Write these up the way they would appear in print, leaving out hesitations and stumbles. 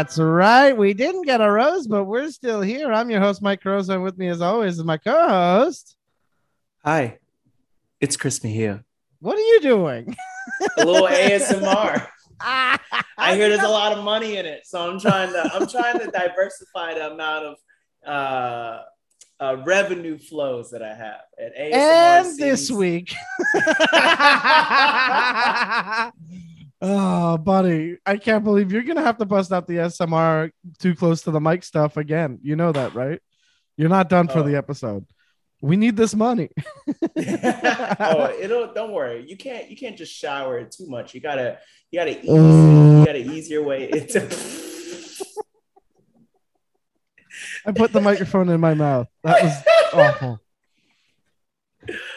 That's right. We didn't get a rose, but we're still here. I'm your host, Mike Rosa, and with me as always is my co-host. Hi, it's Chris here. What are you doing? A little ASMR. I hear there's a lot of money in it, so I'm trying to diversify the amount of revenue flows that I have at ASMR. And seems... this week, oh buddy, I can't believe you're gonna have to bust out the ASMR too close to the mic stuff again. You know that, right? You're not done for the episode. We need this money. Don't worry. You can't just shower it too much. You gotta ease your way into. I put the microphone in my mouth. That was awful.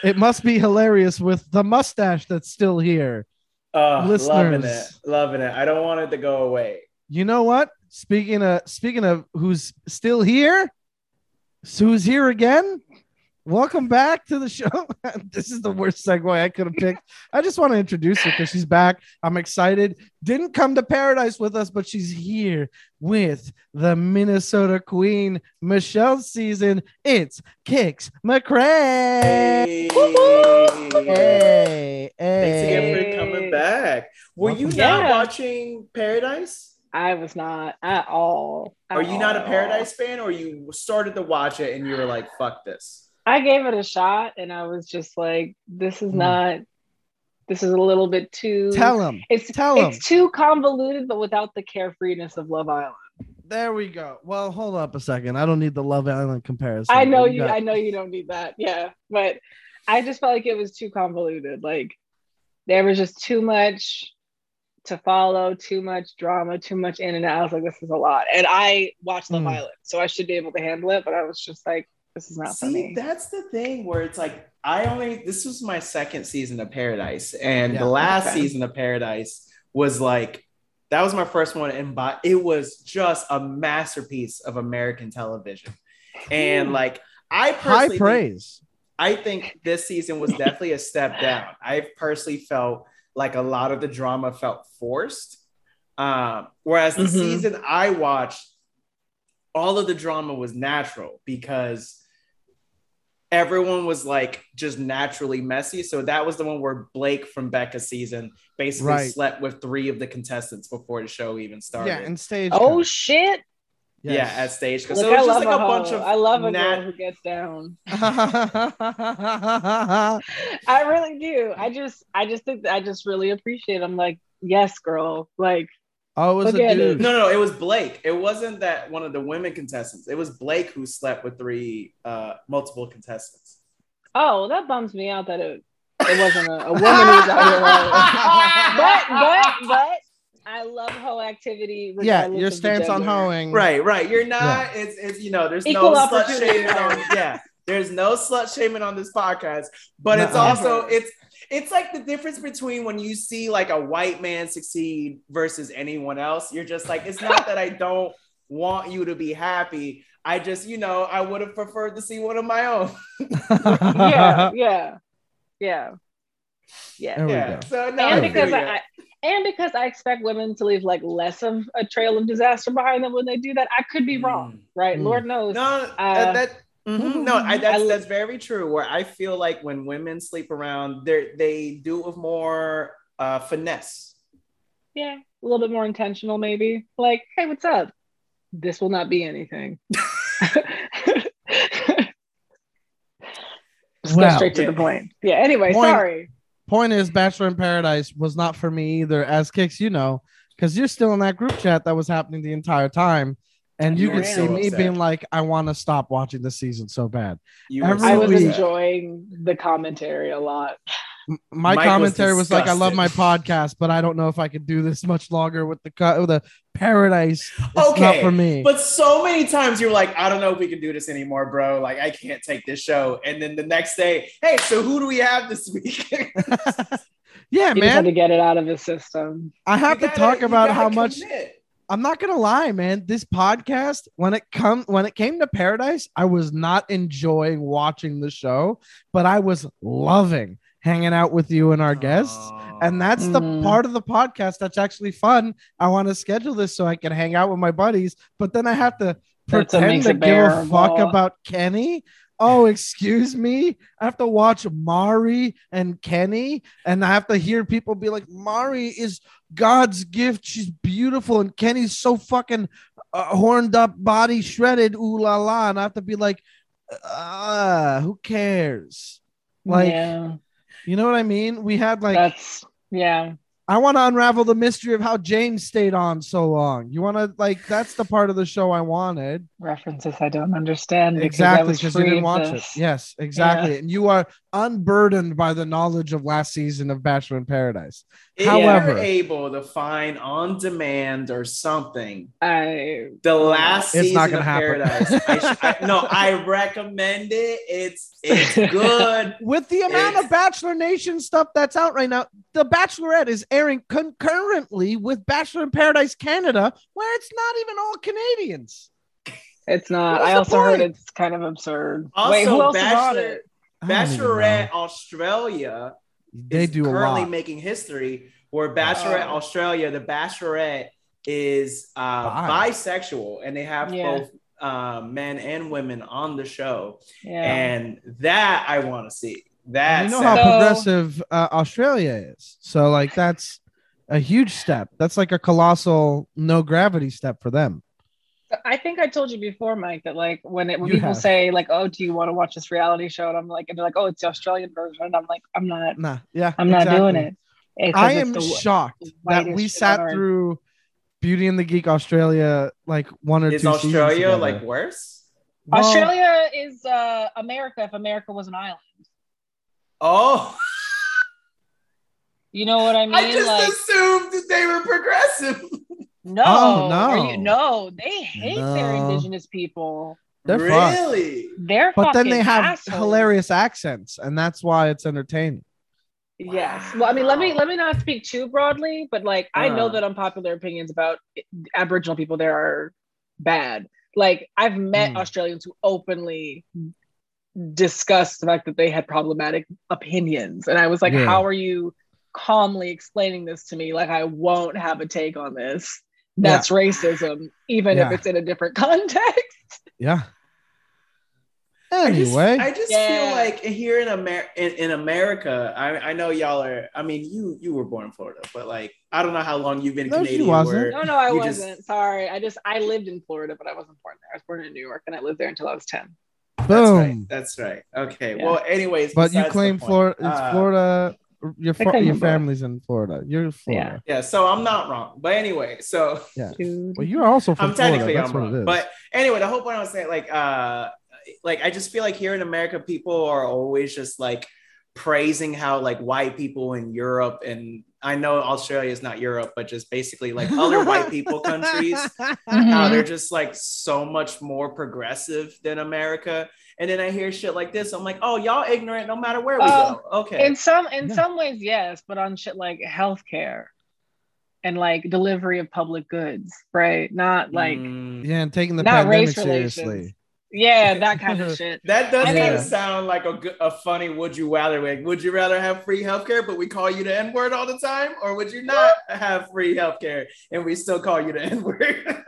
It must be hilarious with the mustache that's still here. Listeners, loving it. I don't want it to go away. You know what? Speaking of who's still here, Sue's here again. Welcome back to the show. This is the worst segue I could have picked. I just want to introduce her because she's back. I'm excited. Didn't come to paradise with us, but she's here with the Minnesota Queen, Michelle Season. It's Kix McCray. Hey. Hey. Thanks again for coming back. Were you not watching Paradise? I was not at all. Are you not a Paradise fan, or you started to watch it and you were like, fuck this? I gave it a shot and I was just like, this is a little bit too. It's too convoluted, but without the carefreeness of Love Island. There we go. Well, hold up a second. I don't need the Love Island comparison. I know you don't need that. Yeah. But I just felt like it was too convoluted. Like there was just too much to follow, too much drama, too much in and out. I was like, this is a lot. And I watched Love Island, so I should be able to handle it. But I was just like, this is not funny. See, that's the thing where it's like, this was my second season of Paradise. And the last season of Paradise was like, that was my first one. And it was just a masterpiece of American television. And like, I personally, high praise. I think this season was definitely a step down. I personally felt like a lot of the drama felt forced. Whereas the season I watched, all of the drama was natural because everyone was like just naturally messy. So that was the one where Blake from Becca's season basically slept with three of the contestants before the show even started. Yeah, and stage. Oh shit! Yes. Yeah, at stage. Look, so it was just like a bunch of. I love a girl who gets down. I really do. I just think that I just really appreciate it. I'm like, yes, girl, like. Oh, it was a dude. No, it was Blake. It wasn't that one of the women contestants. It was Blake who slept with three multiple contestants. Oh, that bums me out that it wasn't a woman who was out here. But I love hoe activity. Yeah, your stance on hoeing. Right. You're not. Yeah. It's there's equal no slut shaming on. Yeah, there's no slut shaming on this podcast. But it's also it's like the difference between when you see like a white man succeed versus anyone else. You're just like, it's not that I don't want you to be happy. I just, I would have preferred to see one of my own. Yeah. So no, because I expect women to leave like less of a trail of disaster behind them when they do that. I could be wrong, right? Lord knows. That's very true. Where I feel like when women sleep around, they do with more finesse. Yeah, a little bit more intentional, maybe. Like, hey, what's up? This will not be anything. Go straight to the point. Yeah. Anyway, sorry. Point is, Bachelor in Paradise was not for me either. As Kix, because you're still in that group chat that was happening the entire time. And you could see me being like, I want to stop watching the season so bad. I was enjoying the commentary a lot. My commentary was like, I love my podcast, but I don't know if I could do this much longer with the Paradise. It's not for me. But so many times you're like, I don't know if we can do this anymore, bro. Like, I can't take this show. And then the next day, hey, so who do we have this week? Yeah, man. He had to get it out of his system. I have to talk about how much... I'm not going to lie, man. This podcast, when it came to Paradise, I was not enjoying watching the show, but I was loving hanging out with you and our guests. And that's the part of the podcast that's actually fun. I want to schedule this so I can hang out with my buddies, but then I have to pretend to give a fuck about Kenny. Oh, excuse me. I have to watch Mari and Kenny, and I have to hear people be like, Mari is God's gift. She's beautiful. And Kenny's so fucking horned up, body shredded. Ooh la la. And I have to be like, who cares? Like, yeah. You know what I mean? We had like, I want to unravel the mystery of how James stayed on so long. You want to like, that's the part of the show I wanted. References I don't understand. Exactly, because you didn't watch it. Yes, exactly. Yeah. And you are unburdened by the knowledge of last season of Bachelor in Paradise. If you're able to find on demand or something, the last season of Paradise. I recommend it. It's good. With the amount of Bachelor Nation stuff that's out right now, The Bachelorette is airing concurrently with Bachelor in Paradise Canada, where it's not even all Canadians. It's not. I also heard it's kind of absurd. Also, wait, who else brought it? Bachelorette Australia is currently making history, where Bachelorette Australia, the Bachelorette is bisexual, and they have both men and women on the show. Yeah. And that I want to see. That you know how progressive Australia is. So like that's a huge step. That's like a colossal no gravity step for them. I think I told you before, Mike, that like when people say like, "Oh, do you want to watch this reality show?" and I'm like, and they're like, "Oh, it's the Australian version." And I'm like, "I'm not, not doing it." I am shocked that we sat through Beauty and the Geek Australia like one or two. Is Australia like worse? Well, Australia is America if America was an island. Oh. You know what I mean? I just assumed that they were progressive. No, they hate their indigenous people. They're really? Fucked. They're but fucking then they have assholes. Hilarious accents, and that's why it's entertaining. Yes. Wow. Well, I mean, let me not speak too broadly, but like I know that unpopular opinions about Aboriginal people there are bad. Like I've met Australians who openly discussed the fact that they had problematic opinions, and I was like, how are you calmly explaining this to me? Like I won't have a take on this. That's racism, even if it's in a different context. Yeah. Anyway, I just feel like here in America, I know y'all are. I mean, you were born in Florida, but like I don't know how long you've been Canadian. No, I wasn't. Sorry, I lived in Florida, but I wasn't born there. I was born in New York, and I lived there until I was 10. Boom. That's right. Okay. Yeah. Well, anyways, but you claim Florida. It's Florida. Your family's in Florida. You're Florida. Yeah. So I'm not wrong. But anyway, so well, you're also from Florida. Technically that's what it is. But anyway, the whole point I was saying, like I just feel like here in America, people are always just like praising how like white people in Europe, and I know Australia is not Europe, but just basically like other white people countries, how they're just like so much more progressive than America. And then I hear shit like this. I'm like, oh, y'all ignorant no matter where we go. Okay. In some ways, yes. But on shit like healthcare and like delivery of public goods, right? Not like... yeah, and taking the pandemic seriously. Yeah, that kind of shit. That doesn't sound like a funny would you rather. Like, would you rather have free healthcare, but we call you the N-word all the time? Or would you not have free healthcare and we still call you the N-word?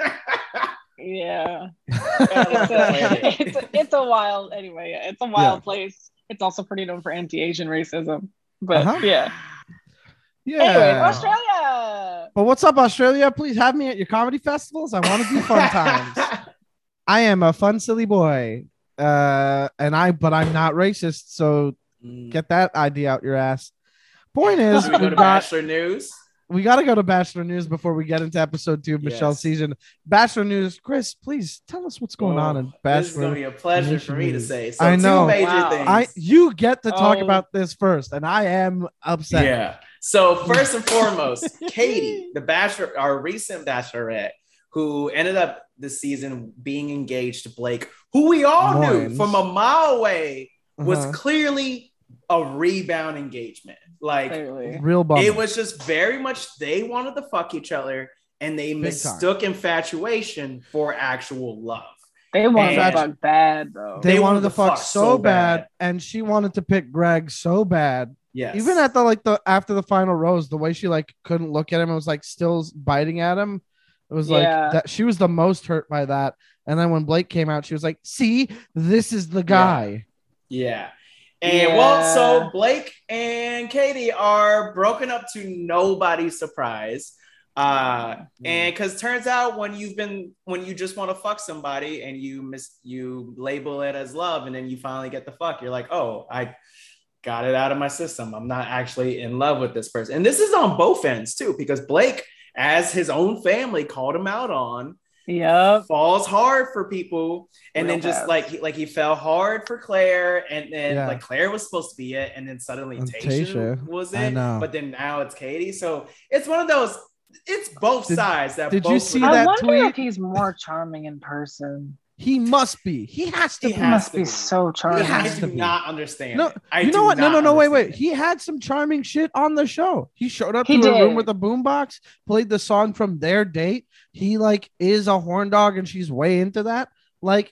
Yeah. It's a wild place. It's also pretty known for anti-Asian racism, but yeah. Anyway, Australia. But what's up, Australia? Please have me at your comedy festivals. I want to do fun times. I am a fun, silly boy, but I'm not racist. So get that idea out your ass. Point is, we go to Bachelor News. We got to go to Bachelor News before we get into episode 2 of Michelle's season. Bachelor News. Chris, please tell us what's going on in Bachelor. This is going to be a pleasure for me to say. So I know. 2 major things. You get to talk about this first, and I am upset. Yeah. So first and foremost, Katie, the Bachelor, our recent Bachelorette, who ended up this season being engaged to Blake, who we all knew from a mile away was clearly a rebound engagement. Like real bummer. It was just very much they wanted to fuck each other, and they mistook infatuation for actual love. They wanted to fuck bad, though. They wanted to fuck so bad, and she wanted to pick Greg so bad. Yes. Even at the after the final rose, the way she couldn't look at him, it was still biting at him. It was like that. She was the most hurt by that. And then when Blake came out, she was like, "See, this is the guy." Yeah. And so Blake and Katie are broken up to nobody's surprise. And because turns out when you just want to fuck somebody and you label it as love and then you finally get the fuck, you're like, oh, I got it out of my system. I'm not actually in love with this person. And this is on both ends too, because Blake, as his own family called him out on, falls hard for people. And then just he fell hard for Claire, and then Claire was supposed to be it, and then suddenly Tayshia was it, but then now it's Katie. So it's one of those. It's both sides. Did you see that tweet? I wonder if he's more charming in person. He must be. He has to be. He must be so charming. I do not understand. No, you know what? No, wait. He had some charming shit on the show. He showed up to a room with a boombox, played the song from their date. He is a horn dog and she's way into that.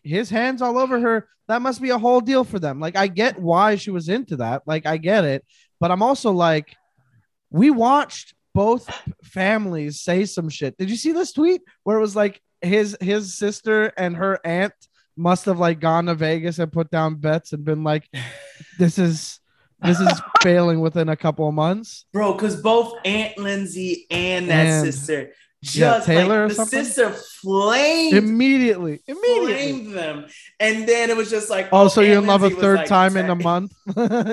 His hands all over her. That must be a whole deal for them. I get why she was into that. I get it. But I'm also we watched both families say some shit. Did you see this tweet where it was his sister and her aunt must have gone to Vegas and put down bets and been like, this is failing within a couple of months, bro? Because both Aunt Lindsay and sister, just Taylor or the something? Sister flamed immediately them, and then it was just so Aunt you're in love Lindsay a third time in a month.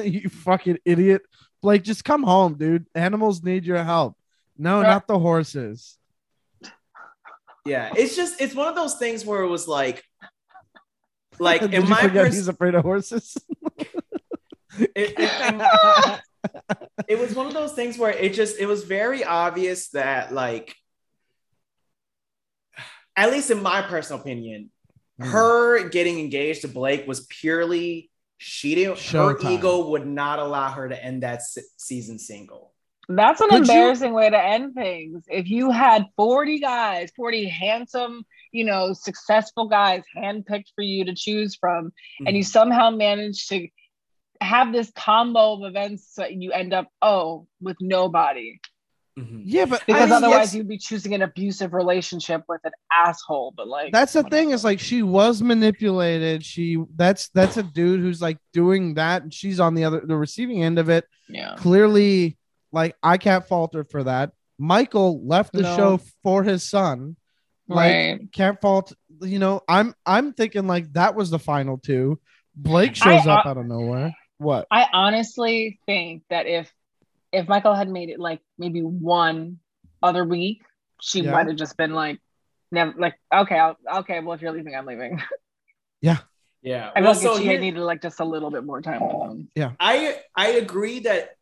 You fucking idiot. Just come home, dude. Animals need your help. No, not the horses. Yeah, it's one of those things where it was in my perspective, he's afraid of horses. It was one of those things where it was very obvious that, at least in my personal opinion, her getting engaged to Blake was purely. She didn't. Her ego would not allow her to end that season single. That's an embarrassing way to end things. If you had 40 guys, 40 handsome, successful guys handpicked for you to choose from, and you somehow managed to have this combo of events, so you end up with nobody. Mm-hmm. Yeah, but otherwise you'd be choosing an abusive relationship with an asshole. But that's the thing is she was manipulated. That's a dude who's doing that, and she's on the receiving end of it. Yeah, clearly, I can't fault her for that. Michael left the show for his son. Right, can't fault. I'm thinking that was the final two. Blake shows up out of nowhere. What? I honestly think that if Michael had made it maybe one other week, she might have just been never okay, well, if you're leaving, I'm leaving. Yeah. Yeah. I guess she needed just a little bit more time alone. Yeah. I agree that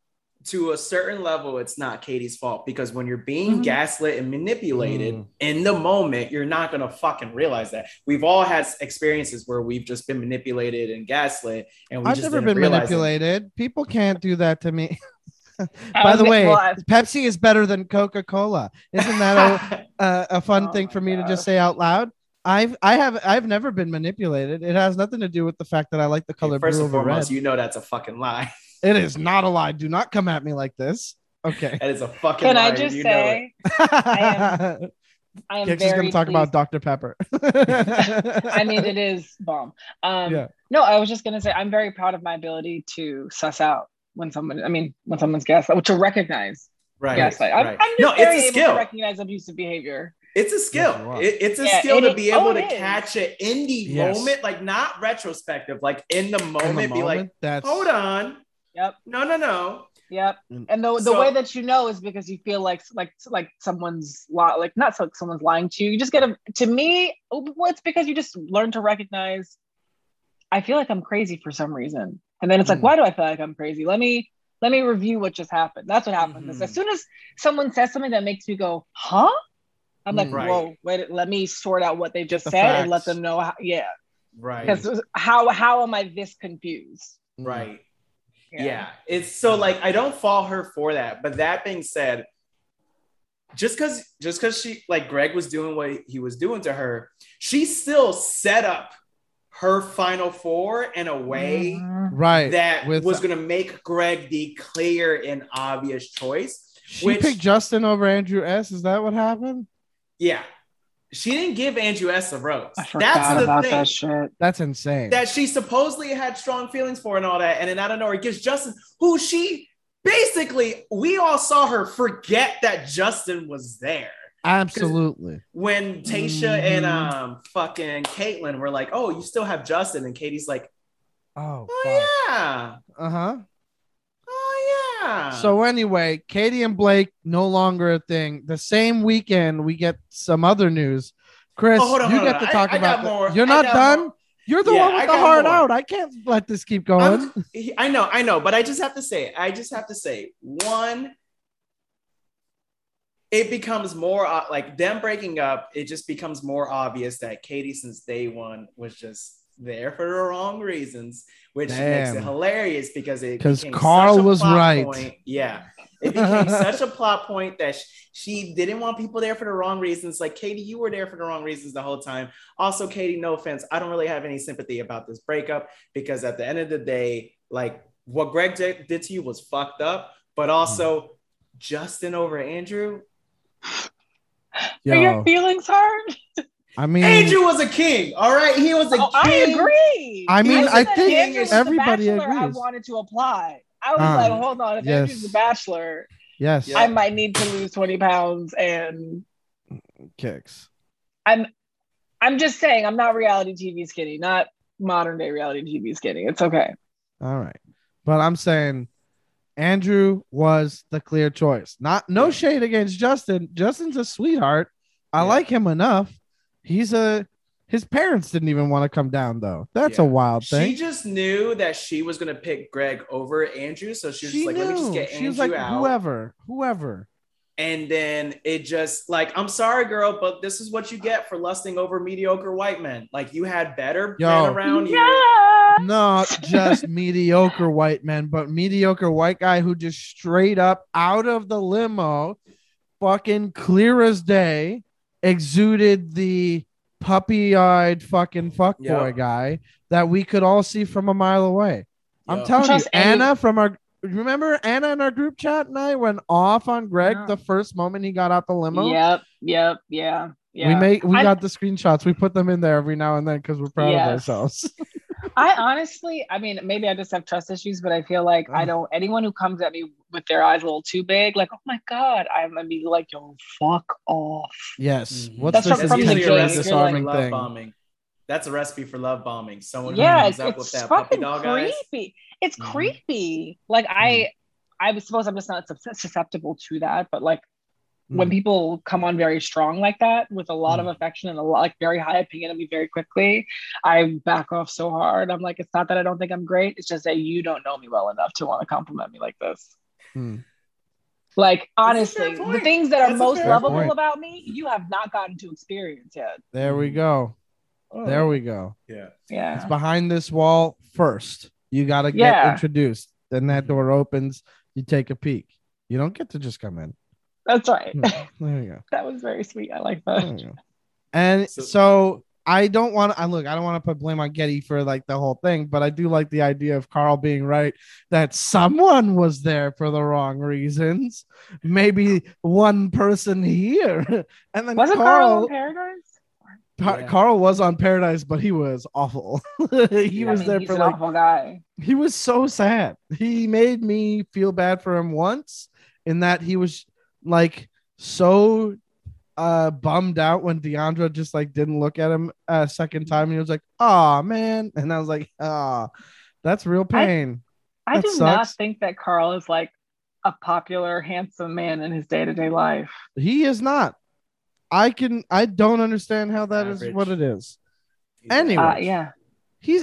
to a certain level, it's not Katie's fault, because when you're being gaslit and manipulated in the moment, you're not going to fucking realize that. We've all had experiences where we've just been manipulated and gaslit, and I've never been manipulated. People can't do that to me. By the way, Pepsi is better than Coca-Cola. Isn't that a fun thing for me to just say out loud? I've never been manipulated. It has nothing to do with the fact that I like the color blue over red. You know that's a fucking lie. It is not a lie. Do not come at me like this. Okay, that is a fucking lie. Can I just say, I am Kix is going to talk about Dr. Pepper. I mean, it is bomb. No, I was just going to say I'm very proud of my ability to suss out when someone's gaslight, to recognize gaslight. Right. It's a skill to recognize abusive behavior. It's a skill. Yeah, wow. It's a skill to be able to catch it in the moment, not retrospective, in the moment, be like, hold on. Yep. No. Yep. And the way that you know is because you feel like someone's someone's lying to you. You just get to me. Well, it's because you just learn to recognize. I feel like I'm crazy for some reason. And then it's why do I feel like I'm crazy? Let me review what just happened. That's what happened. As soon as someone says something that makes me go, huh? I'm like, whoa, wait, let me sort out what they just said facts. And let them know. How, right. Because how am I this confused? Right. Yeah. It's so I don't fault her for that. But that being said, just because she Greg was doing what he was doing to her, she still set up her Final Four in a way that was going to make Greg the clear and obvious choice. She picked Justin over Andrew S. Is that what happened? Yeah. She didn't give Andrew S. a rose. That's the thing. That's insane. That she supposedly had strong feelings for and all that. And then out of nowhere, it gives Justin, who she basically, we all saw her forget that Justin was there. Absolutely. When Tayshia and fucking Caitlin were like, oh, you still have Justin. And Katie's like, oh yeah. Uh-huh. Oh, yeah. So anyway, Katie and Blake, no longer a thing. The same weekend, we get some other news. Chris, you get to talk about more. You're not done? More. You're the one with the heart out. I can't let this keep going. I know. But I just have to say, one, it becomes more like them breaking up. It just becomes more obvious that Katie, since day one, was just there for the wrong reasons, which makes it hilarious because it became Carl was right. Point. Yeah, it became such a plot point that she didn't want people there for the wrong reasons. Like, Katie, you were there for the wrong reasons the whole time. Also, Katie, no offense, I don't really have any sympathy about this breakup because at the end of the day, like, what Greg did to you was fucked up, but also Justin over Andrew. Yo. Are your feelings hurt? I mean, Andrew was a king, all right? He was a king. I agree. I mean, I think everybody agrees. I wanted to apply. I was like, hold on, if Andrew's the Bachelor, I might need to lose 20 pounds and kicks. I'm just saying, I'm not reality TV skinny, not modern day reality TV skinny. It's okay. All right. But I'm saying Andrew was the clear choice. No shade against Justin. Justin's a sweetheart. I like him enough. His parents didn't even want to come down though. That's a wild thing. She just knew that she was going to pick Greg over Andrew. So she was like, let me just get Andrew out. She was like, whoever. And then it just like, I'm sorry, girl, but this is what you get for lusting over mediocre white men. Like, you had better men around you. Not just mediocre white men, but mediocre white guy who just straight up out of the limo, fucking clear as day, exuded the puppy-eyed fucking fuckboy guy that we could all see from a mile away. Yo. I'm telling you, Anna in our group chat and I went off on Greg the first moment he got out the limo. Yep. We got the screenshots. We put them in there every now and then because we're proud of ourselves. I honestly, maybe I just have trust issues, but I feel like I don't. Anyone who comes at me with their eyes a little too big, like, oh my god, I'm gonna be like, yo, fuck off. Yes, what's this disarming thing? Bombing. That's a recipe for love bombing. Someone who comes up with that puppy dog eyes. It's creepy. Like I suppose I'm just not susceptible to that, but like when people come on very strong like that with a lot of affection and a lot, like, very high opinion of me very quickly, I back off so hard. I'm like, it's not that I don't think I'm great. It's just that you don't know me well enough to want to compliment me like this. Like, honestly, the things that are most lovable about me, you have not gotten to experience yet. There we go. Oh. There we go. Yeah. It's behind this wall first. You got to get introduced. Then that door opens. You take a peek. You don't get to just come in. That's right. There you go. That was very sweet. I like that. And so I don't want to put blame on Getty for like the whole thing, but I do like the idea of Carl being right that someone was there for the wrong reasons. Maybe one person here. And then wasn't Carl on Paradise? Carl was on Paradise, but he was awful. He's an awful guy. He was so sad. He made me feel bad for him once in that he was like so bummed out when Deandra just like didn't look at him a second time and he was like, oh man, and I was like, oh, that's real pain. I do not think that Carl is like a popular handsome man in his day-to-day life. He is not. I don't understand how that is what it is. Anyway,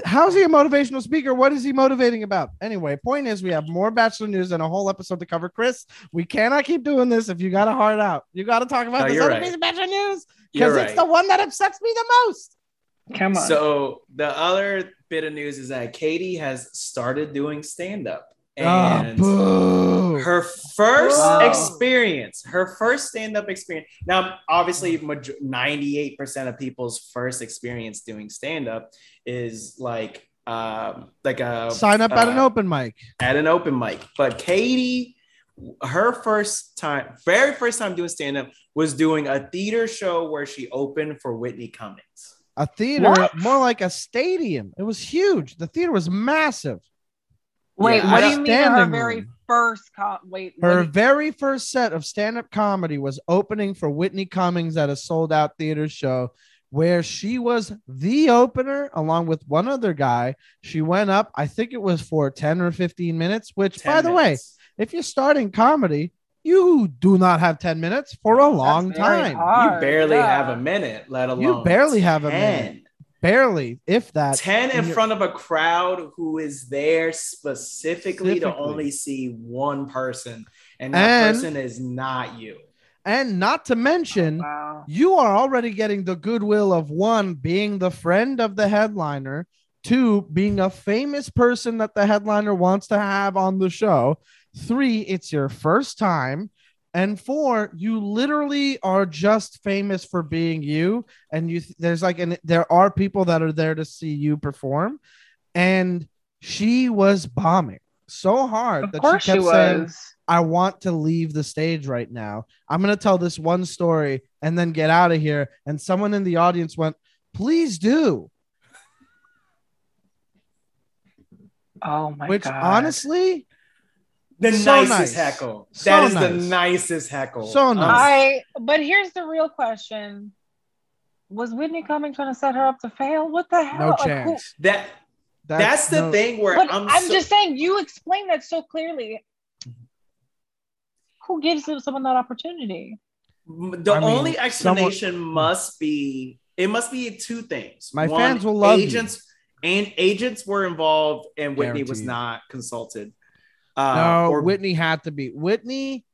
how's he a motivational speaker? What is he motivating about? Anyway, point is, we have more Bachelor news and a whole episode to cover. Chris, we cannot keep doing this if you got a heart out. You got to talk about this other piece of Bachelor news because it's the one that upsets me the most. Come on. So the other bit of news is that Katie has started doing stand-up. And her first experience, her first stand-up experience. Now, obviously, 98% of people's first experience doing stand-up is like a sign up at an open mic. At an open mic. But Katie, her first time, very first time doing stand-up was doing a theater show where she opened for Whitney Cummings. A theater, what? More like a stadium. It was huge. The theater was massive. Wait, yeah, what do you mean her very first? Her very first set of stand-up comedy was opening for Whitney Cummings at a sold-out theater show where she was the opener along with one other guy. She went up, I think it was for 10 or 15 minutes, which, by the way, if you're starting comedy, you do not have 10 minutes for a long time. You barely have a minute, let alone you barely have a minute. Barely, if that. 10 in front of a crowd who is there specifically to only see one person, and that person is not you. And not to mention, you are already getting the goodwill of one, being the friend of the headliner, two, being a famous person that the headliner wants to have on the show, three, it's your first time, and four, you literally are just famous for being you. And you, there's like, and there are people that are there to see you perform. And she was bombing so hard that she kept saying, "I want to leave the stage right now. I'm going to tell this one story and then get out of here." And someone in the audience went, "Please do." Oh my God! Which honestly. The nicest heckle. That is the nicest heckle. So nice. But here's the real question. Was Whitney Cummings trying to set her up to fail? What the hell? No chance. That's the thing where I'm just saying, you explained that so clearly. Who gives someone that opportunity? The only explanation must be, it must be two things. My fans will love agents, and agents were involved and Whitney was not consulted. No, Whitney had to be. Whitney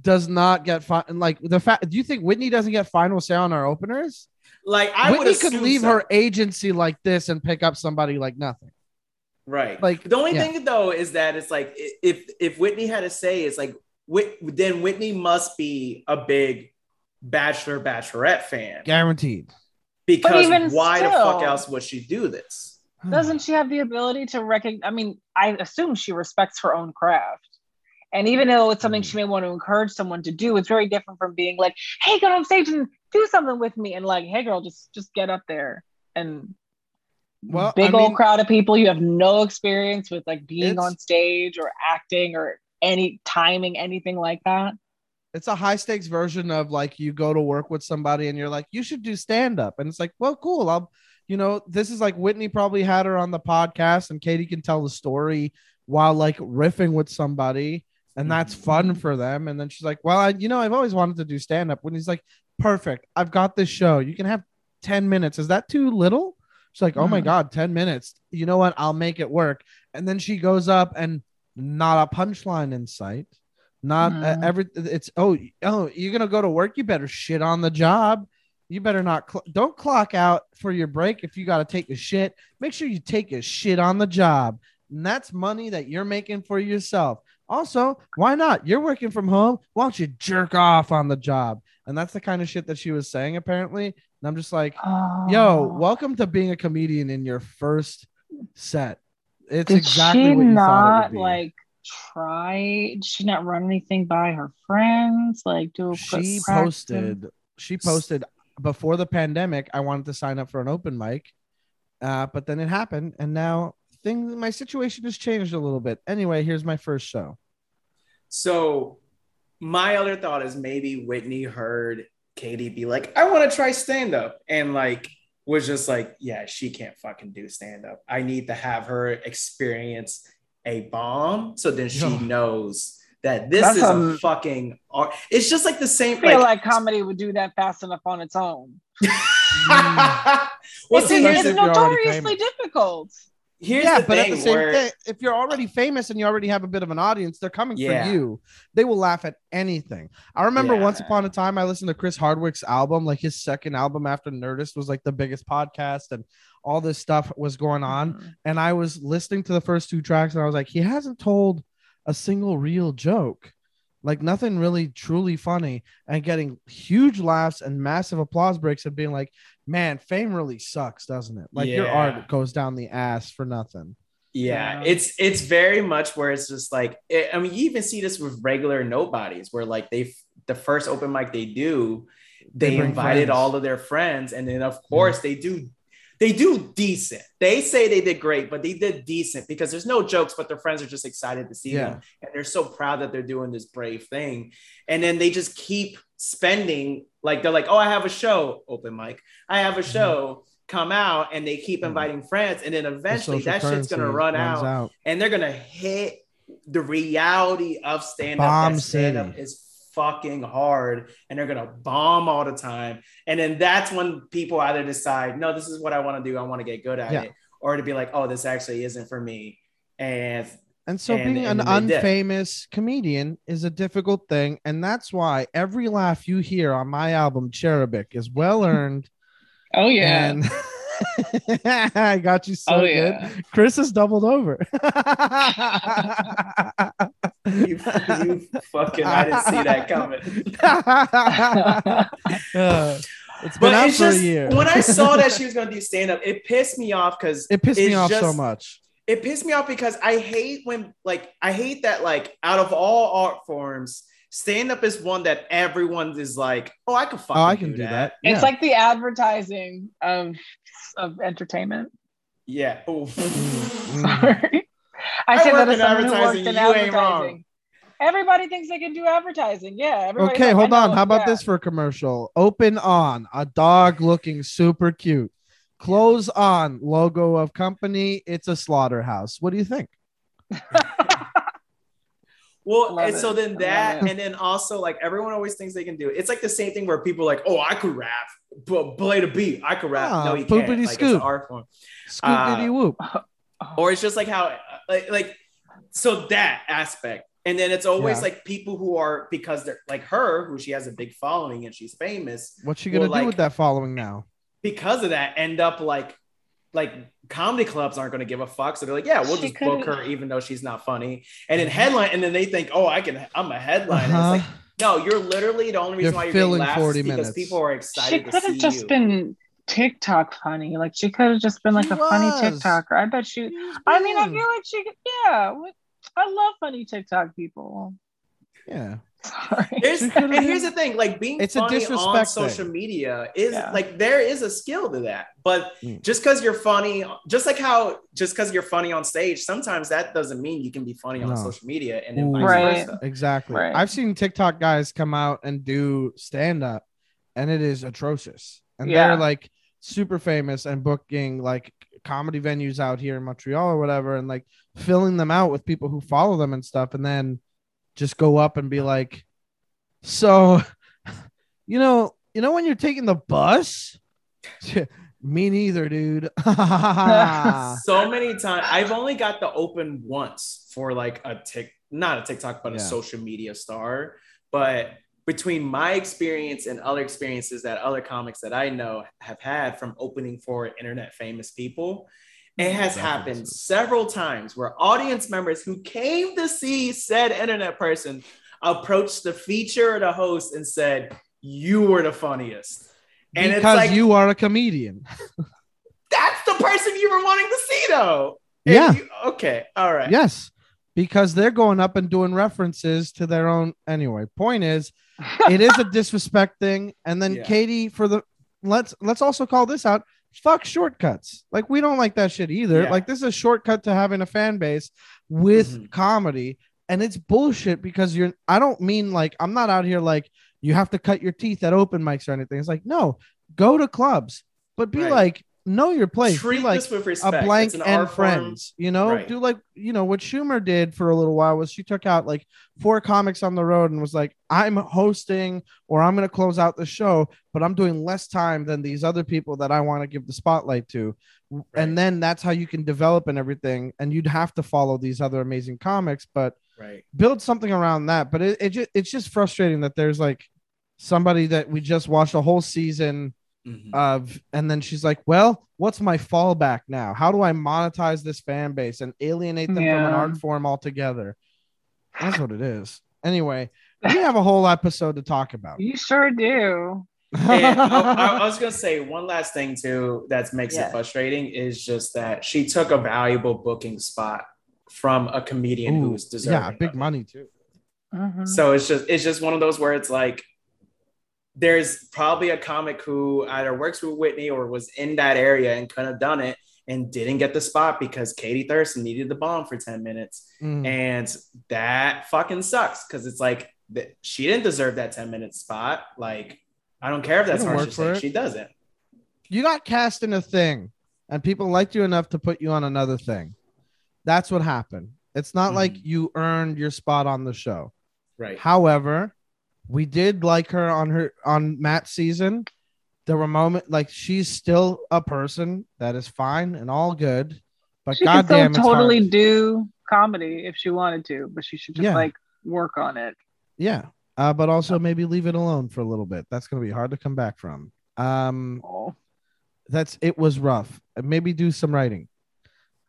does not get like the fact. Do you think Whitney doesn't get final say on our openers? Like, I Whitney could leave her agency like this and pick up somebody like nothing. Right. Like the only thing though is that it's like if Whitney had a say, it's like then Whitney must be a big Bachelor Bachelorette fan, guaranteed. Because why the fuck else would she do this? Doesn't she have the ability to recognize? I mean, I assume she respects her own craft. And even though it's something she may want to encourage someone to do, it's very different from being like, "Hey, go on stage and do something with me." And like, "Hey, girl, just get up there." And old crowd of people. You have no experience with like being on stage or acting or any timing, anything like that. It's a high stakes version of like, you go to work with somebody and you're like, "You should do stand up." And it's like, "Well, cool. You know, this is like Whitney probably had her on the podcast and Katie can tell the story while like riffing with somebody. And that's fun for them." And then she's like, "Well, I've always wanted to do stand up." Whitney's like, "Perfect. I've got this show. You can have 10 minutes. Is that too little?" She's like, "Oh my God, 10 minutes. You know what? I'll make it work." And then she goes up and not a punchline in sight. Not it's, "Oh, you're going to go to work. You better shit on the job. You better not don't clock out for your break. If you got to take a shit, make sure you take a shit on the job. And that's money that you're making for yourself. Also, why not? You're working from home. Why don't you jerk off on the job?" And that's the kind of shit that she was saying, apparently. And I'm just like, yo, welcome to being a comedian in your first set. It's exactly what you thought it would be. Like, did she not run anything by her friends? Like, she posted. Before the pandemic, I wanted to sign up for an open mic, but then it happened, and now my situation has changed a little bit. Anyway, here's my first show. So my other thought is maybe Whitney heard Katie be like, "I want to try stand-up," and like was just like, "Yeah, she can't fucking do stand-up. I need to have her experience a bomb, so then she knows that that's a fucking art." It's just like the same thing. I feel like comedy would do that fast enough on its own. It's notoriously difficult. Here's the thing, if you're already famous and you already have a bit of an audience, they're coming for you. They will laugh at anything. I remember once upon a time, I listened to Chris Hardwick's album, like his second album after Nerdist was like the biggest podcast and all this stuff was going on. And I was listening to the first two tracks and I was like, he hasn't told a single real joke, like nothing really truly funny, and getting huge laughs and massive applause breaks and being like, man, fame really sucks, doesn't it? Like your art goes down the ass for nothing. Yeah, it's very much where it's just like, I mean, you even see this with regular nobodies where like the first open mic they do, they invited all of their friends. And then of course they do decent. They say they did great, but they did decent because there's no jokes, but their friends are just excited to see them. And they're so proud that they're doing this brave thing. And then they just keep spending, like, they're like, oh, I have a show, open mic. I have a show. Come out, and they keep inviting friends, and then eventually that shit's gonna run out, and they're gonna hit the reality of stand-up. Stand-up is fucking hard, and they're gonna bomb all the time, and then that's when people either decide, no, this is what I want to do, I want to get good at it, or to be like, oh, this actually isn't for me. And so being an unfamous comedian is a difficult thing, and that's why every laugh you hear on my album Cherubic is well earned. Oh yeah. And I got you so good. Chris has doubled over. you fucking, I didn't see that coming. It's been out for a year. When I saw that she was gonna do stand-up, it pissed me off because It pissed me off because I hate that, like, out of all art forms, stand-up is one that everyone is like, oh, I can do that. It's like the advertising of entertainment. Yeah. Oh, sorry. I said that as someone who worked in advertising. Everybody thinks they can do advertising. Yeah. Okay, hold on. How about this for a commercial? Open on a dog looking super cute. Close on logo of company. It's a slaughterhouse. What do you think? Well, and so then that, and then also, like, everyone always thinks they can do it. It's like the same thing where people are like, oh, I could rap, play to beat, I could rap. No, you can't. Like, it's an art form. Scoop-diddy-whoop. Or it's just like how, like, so that aspect. And then it's always like people who are, because they're like her, who she has a big following and she's famous. What's she going to do with that following now? Because of that, end up like comedy clubs aren't going to give a fuck, so they're like, yeah, we'll just book her even though she's not funny, and then headline, and then they think, oh, I'm a headliner. It's like, no, you're literally the only reason why you're getting laughs is because people are excited. She could have just been TikTok funny. Like, she could have just been like a funny TikToker. I bet she I mean, I feel like she could, I love funny TikTok people. Yeah. Sorry. And here's the thing, like, being it's funny on social media is like, there is a skill to that, but just because you're funny, just because you're funny on stage, sometimes that doesn't mean you can be funny on social media, and then vice versa. Exactly. Right. I've seen TikTok guys come out and do stand up, and it is atrocious, and they're like super famous and booking like comedy venues out here in Montreal or whatever, and like filling them out with people who follow them and stuff, and then just go up and be like, so, you know, when you're taking the bus, me neither, dude. So many times. I've only got the open once for like not a TikTok, but a social media star. But between my experience and other experiences that other comics that I know have had from opening for internet famous people, it has happened several times where audience members who came to see said internet person approached the feature or the host and said, you were the funniest. And because it's like, you are a comedian. That's the person you were wanting to see, though. And okay. All right. Yes. Because they're going up and doing references to their own. Anyway, point is, it is a disrespect thing. And then Katie, let's also call this out. Fuck shortcuts. Like, we don't like that shit either. Like, this is a shortcut to having a fan base with comedy, and it's bullshit because I don't mean, like, I'm not out here like you have to cut your teeth at open mics or anything. It's like, no, go to clubs, but be like, know your place. Treat be like with a blank and friends, form. You know, do like, you know, what Schumer did for a little while was she took out like 4 comics on the road and was like, I'm hosting, or I'm going to close out the show, but I'm doing less time than these other people that I want to give the spotlight to. Right. And then that's how you can develop and everything. And you'd have to follow these other amazing comics, but build something around that. But it's just frustrating that there's like somebody that we just watched a whole season and then she's like, well, what's my fallback now? How do I monetize this fan base and alienate them from an art form altogether? That's what it is. Anyway, we have a whole episode to talk about. You sure do. And I was going to say one last thing, too, that makes it frustrating is just that she took a valuable booking spot from a comedian who was deserving. Yeah, big money, too. Mm-hmm. So it's just one of those where it's like, there's probably a comic who either works with Whitney or was in that area and could have done it and didn't get the spot because Katie Thurston needed the bomb for 10 minutes. Mm. And that fucking sucks because it's like she didn't deserve that 10-minute spot. Like, I don't care if that's what she doesn't. You got cast in a thing and people liked you enough to put you on another thing. That's what happened. It's not like you earned your spot on the show. Right. However, we did like her on Matt's season. There were moments like she's still a person that is fine and all good, but she goddamn, can totally do comedy if she wanted to, but she should just like work on it. Yeah, but also maybe leave it alone for a little bit. That's gonna be hard to come back from. It was rough. Maybe do some writing.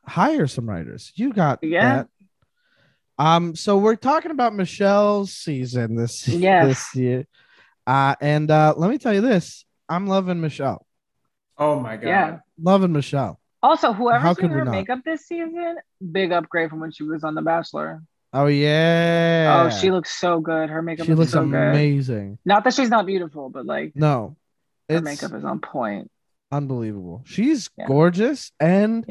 Hire some writers. You got that. So we're talking about Michelle's season this year. And let me tell you this. I'm loving Michelle. Oh my God. Yeah. Loving Michelle. Also, whoever's doing her makeup this season, big upgrade from when she was on The Bachelor. Oh yeah. Oh, she looks so good. Her makeup looks so amazing. Good. Not that she's not beautiful, but like no. Her makeup is on point. Unbelievable. She's gorgeous and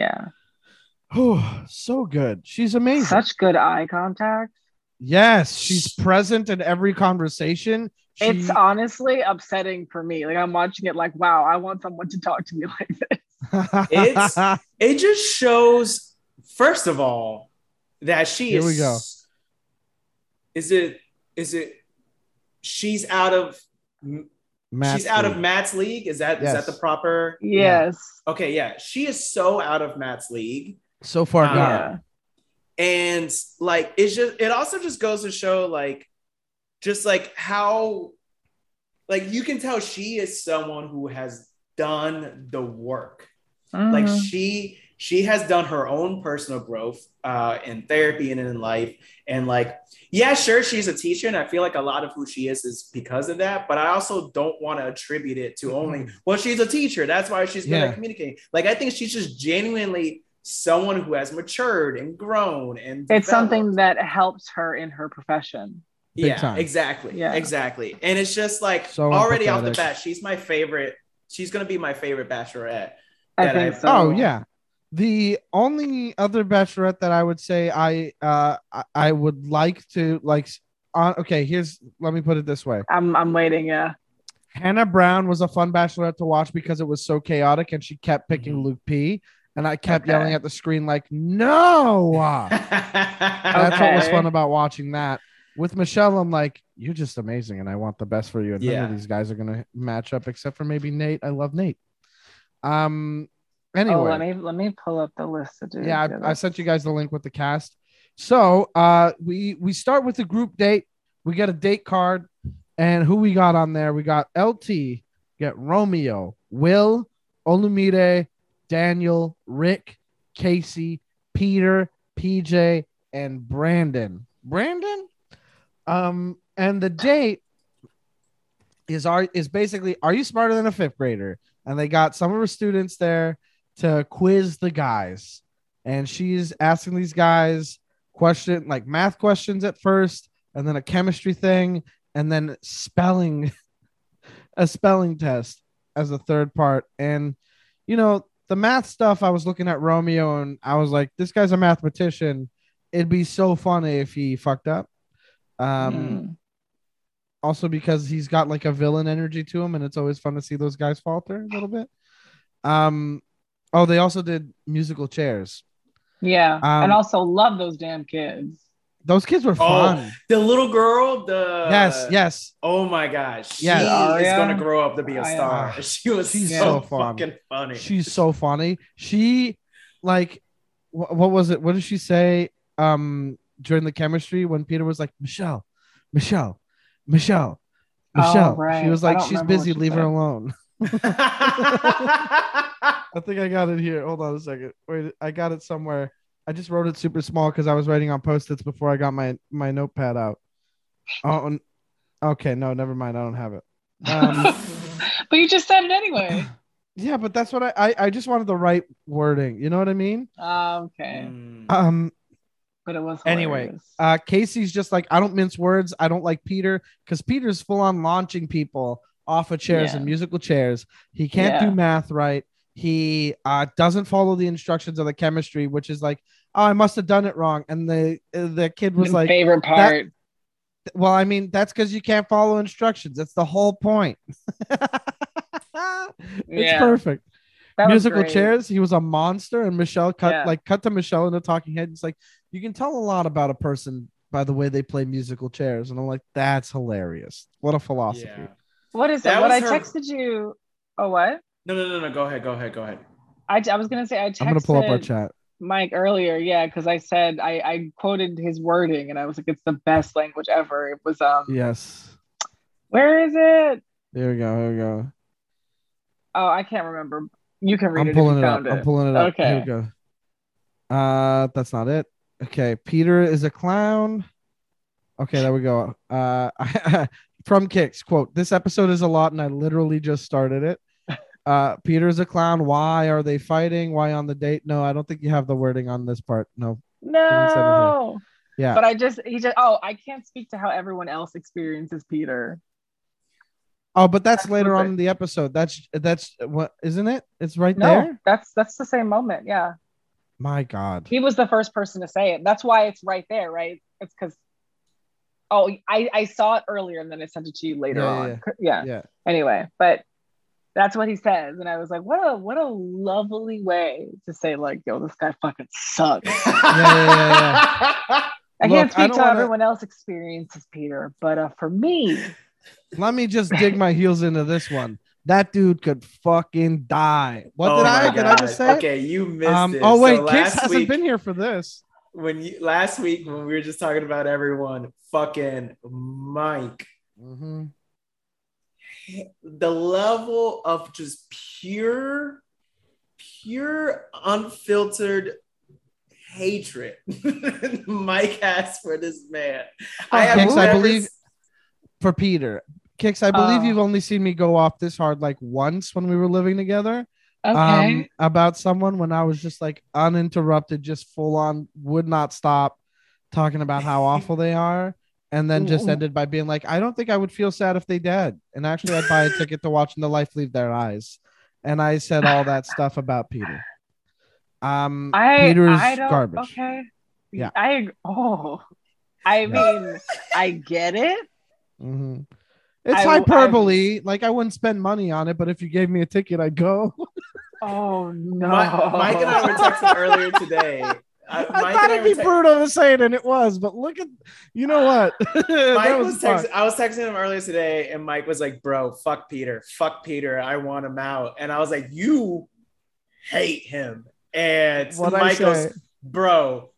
oh, so good. She's amazing. Such good eye contact. Yes, she's present in every conversation. It's honestly upsetting for me. Like, I'm watching it like, wow, I want someone to talk to me like this. It just shows, first of all, that she is... Here we go. She's out of... Matt's she's out league. Of Matt's league? Is that the proper... Yes. Okay, yeah. She is so out of Matt's league. So far gone. And like it's just it also just goes to show like just like how like you can tell she is someone who has done the work. Mm-hmm. Like she has done her own personal growth in therapy and in life. And like, yeah, sure, she's a teacher. And I feel like a lot of who she is because of that. But I also don't want to attribute it to only, well, she's a teacher. That's why she's good at communicating. Like, I think she's just genuinely someone who has matured and grown and developed. It's something that helps her in her profession. Exactly. And it's just like so already empathetic. Off the bat, she's gonna be my favorite bachelorette. The only other bachelorette that I would say I would like to like let me put it this way. I'm waiting, Hannah Brown was a fun bachelorette to watch because it was so chaotic and she kept picking Luke P. And I kept yelling at the screen like, no. That's what was fun about watching that. With Michelle, I'm like, you're just amazing. And I want the best for you. And none of these guys are going to match up except for maybe Nate. I love Nate. Anyway. Oh, let me pull up the list. I sent you guys the link with the cast. So we start with a group date. We get a date card. And who we got on there? We got LT, we got Romeo, Will, Olumide, Daniel, Rick, Casey, Peter, PJ, and Brandon. And the date is basically, are you smarter than a fifth grader? And they got some of her students there to quiz the guys. And she's asking these guys questions, like math questions at first, and then a chemistry thing, and then a spelling test as a third part. And, you know, the math stuff, I was looking at Romeo and I was like, this guy's a mathematician. It'd be so funny if he fucked up. Also because he's got like a villain energy to him and it's always fun to see those guys falter a little bit. They also did musical chairs. Yeah. And also love those damn kids. Those kids were fun. Oh, the little girl, Yes. Oh my gosh. Yes. She is going to grow up to be a star. She's so fucking funny. She's so funny. She, like, what was it? What did she say during the chemistry when Peter was like, Michelle. Oh, right. She was like, she's busy. Leave her alone. I think I got it here. Hold on a second. Wait, I got it somewhere. I just wrote it super small because I was writing on Post-its before I got my notepad out. Oh, okay. No, never mind. I don't have it. But you just said it anyway. Yeah, but that's what I just wanted the right wording. You know what I mean? Okay. But it was hilarious. Anyway, Casey's just like, I don't mince words. I don't like Peter because Peter's full on launching people off of chairs and musical chairs. He can't do math right. He doesn't follow the instructions of the chemistry, which is like, oh, I must have done it wrong. And the kid was like, favorite part. Well, I mean, that's because you can't follow instructions. That's the whole point. It's perfect. That musical chairs. He was a monster, and Michelle cut to Michelle in the talking head. It's like, you can tell a lot about a person by the way they play musical chairs, and I'm like, that's hilarious. What a philosophy. Yeah. What is that? What I texted you? Oh, what? No. Go ahead. I was gonna say I texted. I'm gonna pull up our chat. Mike earlier, because I said I quoted his wording, and I was like, it's the best language ever. It was yes. Where is it? Here we go. Oh, I can't remember. You can read it. I'm pulling it up. Okay. Here we go. That's not it. Okay. Peter is a clown. Okay, there we go. From Kix, quote, this episode is a lot, and I literally just started it. Peter is a clown. Why are they fighting? Why on the date? No, I don't think you have the wording on this part. No. Yeah. But I can't speak to how everyone else experiences Peter. Oh, but that's later on in the episode. That's what, isn't it? It's right there. No, that's the same moment. Yeah. My God. He was the first person to say it. That's why it's right there, right? It's because, I saw it earlier and then I sent it to you later on. Yeah. Anyway, but that's what he says. And I was like, what a lovely way to say, like, yo, this guy fucking sucks. Yeah. Look, can't speak to how everyone else experiences Peter, but for me... Let me just dig my heels into this one. That dude could fucking die. Did I just say? Okay, you missed it. Oh, wait, Kix hasn't been here for this. Last week when we were just talking about everyone, fucking Mike. Mm-hmm. The level of just pure, unfiltered hatred Mike has for this man. For Peter. Kix, I believe you've only seen me go off this hard like once when we were living together. Okay. About someone when I was just like uninterrupted, just full on, would not stop talking about how awful they are. And then just ended by being like, I don't think I would feel sad if they died. And actually, I'd buy a ticket to watching the life leave their eyes. And I said all that stuff about Peter. Peter's garbage. Okay. Yeah. I mean, I get it. Mm-hmm. It's hyperbole. I wouldn't spend money on it, but if you gave me a ticket, I'd go. Oh no! Mike and I were texting earlier today. I thought it'd be brutal to say it, and it was. But look at, you know what? Mike I was texting him earlier today, and Mike was like, "Bro, fuck Peter. I want him out." And I was like, "You hate him." And Mike goes, "Bro."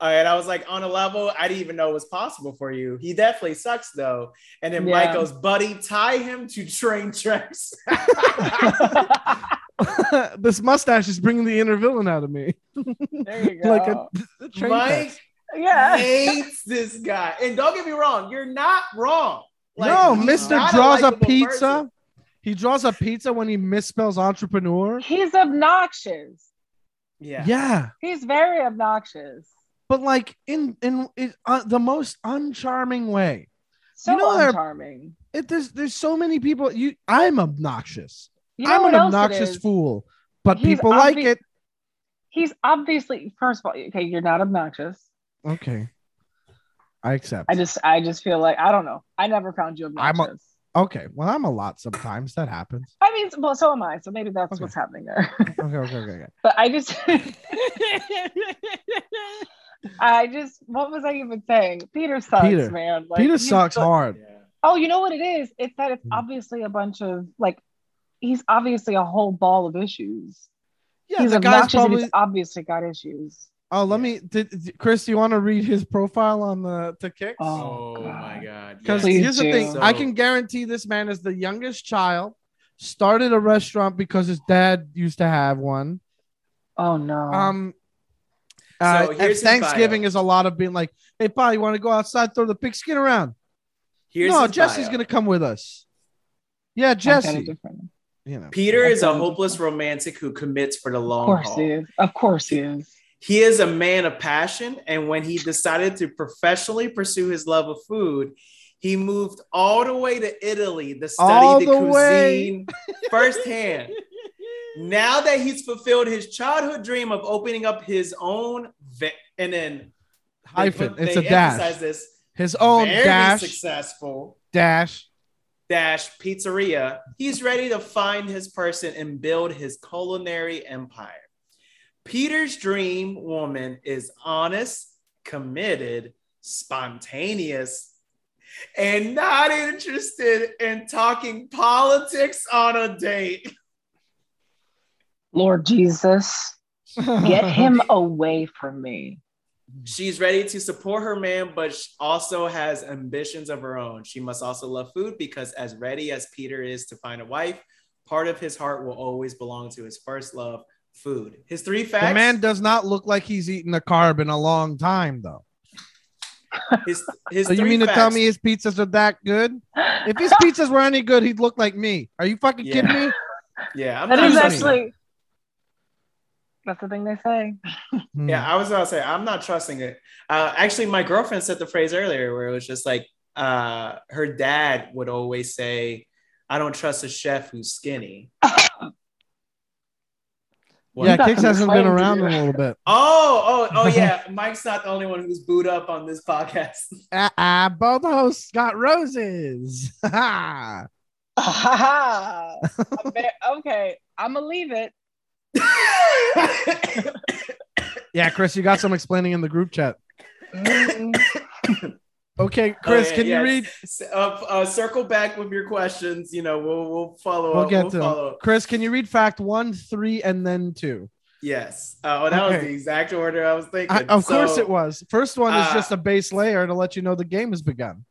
And I was like, on a level I didn't even know was possible for you. He definitely sucks, though. And then Mike goes, buddy, tie him to train tracks. This mustache is bringing the inner villain out of me. There you go. Like a train Mike hates this guy. And don't get me wrong. You're not wrong. Mr. draws a pizza. Person. He draws a pizza when he misspells entrepreneur. He's obnoxious. Yeah. He's very obnoxious. But like in the most uncharming way, so uncharming. There's so many people. I'm obnoxious. I'm an obnoxious fool, but people like it. He's obviously, first of all, okay, you're not obnoxious. Okay, I accept. I just feel like, I don't know. I never found you obnoxious. Okay, well, I'm a lot sometimes. That happens. I mean, well, so am I. So maybe that's what's happening there. Okay. But I just. What was I even saying? Peter sucks, man. Like, Peter sucks hard. Oh, you know what it is? It's that it's obviously a bunch of, like, he's obviously a whole ball of issues. Yeah, he's obnoxious and he's obviously got issues. Oh, Chris, do you want to read his profile on the Kix? Oh, my God. Because here's the thing. I can guarantee this man is the youngest child, started a restaurant because his dad used to have one. Oh, no. So here's Thanksgiving is a lot of being like, hey, Pa, you want to go outside, throw the pigskin around? No, Jesse's going to come with us. Yeah, Jesse. You know, Peter is a hopeless romantic who commits for the long haul. Of course he is. He is a man of passion, and when he decided to professionally pursue his love of food, he moved all the way to Italy to study the cuisine firsthand. Now that he's fulfilled his childhood dream of opening up his own very successful pizzeria, he's ready to find his person and build his culinary empire. Peter's dream woman is honest, committed, spontaneous, and not interested in talking politics on a date. Lord Jesus, get him away from me. She's ready to support her man, but she also has ambitions of her own. She must also love food because as ready as Peter is to find a wife, part of his heart will always belong to his first love, food. His three facts. The man does not look like he's eaten a carb in a long time, though. So you mean to tell me his pizzas are that good? If his pizzas were any good, he'd look like me. Are you fucking kidding me? Yeah, I'm not trusting. That's the thing they say. Yeah, I was gonna say I'm not trusting it. Actually, my girlfriend said the phrase earlier where it was just like her dad would always say, "I don't trust a chef who's skinny." Well, yeah, Kix hasn't been around in a little bit. Oh, yeah. Mike's not the only one who's booed up on this podcast. Both hosts got roses. Okay, I'm gonna leave it. Yeah, Chris, you got some explaining in the group chat. Okay, Chris, you read? Circle back with your questions. You know, we'll follow up. We'll get to them. Chris, can you read fact 1, 3, and then 2? Yes. That was the exact order I was thinking. Of course it was. First one is just a base layer to let you know the game has begun.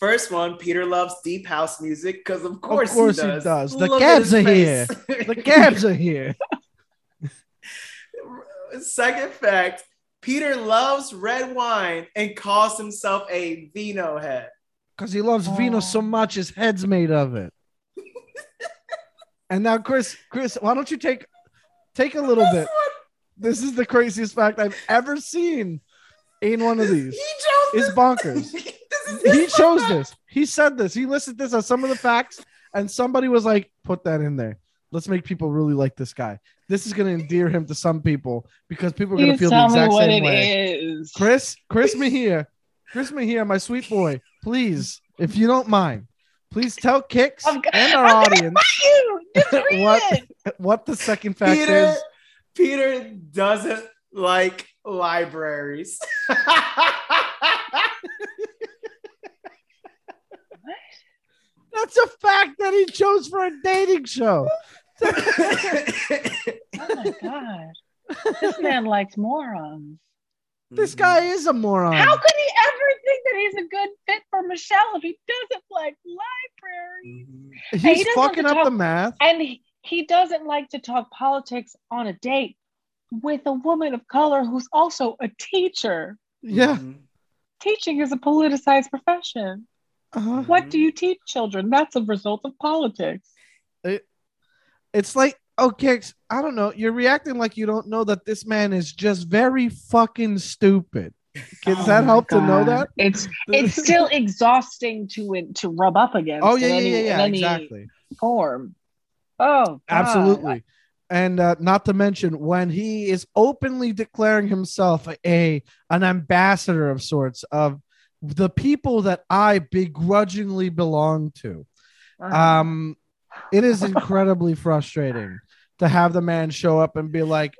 First one, Peter loves deep house music because of course he does. The cabs are here. Second fact, Peter loves red wine and calls himself a vino head. Because he loves vino so much, his head's made of it. And now, Chris, why don't you take a little bit? This is the craziest fact I've ever seen in one of these. It's bonkers. He chose this. He said this. He listed this as some of the facts, and somebody was like, put that in there. Let's make people really like this guy. This is going to endear him to some people because people are going to feel the exact same way. Is. Chris Mejia, my sweet boy, please, if you don't mind, please tell Kix and our audience what the second fact is. Peter doesn't like libraries. That's a fact that he chose for a dating show. Oh my God. This man likes morons. This guy is a moron. How could he ever think that he's a good fit for Michelle if he doesn't like libraries? He's fucking up the math. And he doesn't like to talk politics on a date with a woman of color who's also a teacher. Yeah. Teaching is a politicized profession. Uh-huh. What do you teach children? That's a result of politics. It's like, okay, I don't know. You're reacting like you don't know that this man is just very fucking stupid. Does that help to know that? It's still exhausting to rub up against. Oh, yeah, exactly. Form. Oh, God. Absolutely. And not to mention when he is openly declaring himself an ambassador of sorts of the people that I begrudgingly belong to. It is incredibly frustrating to have the man show up and be like,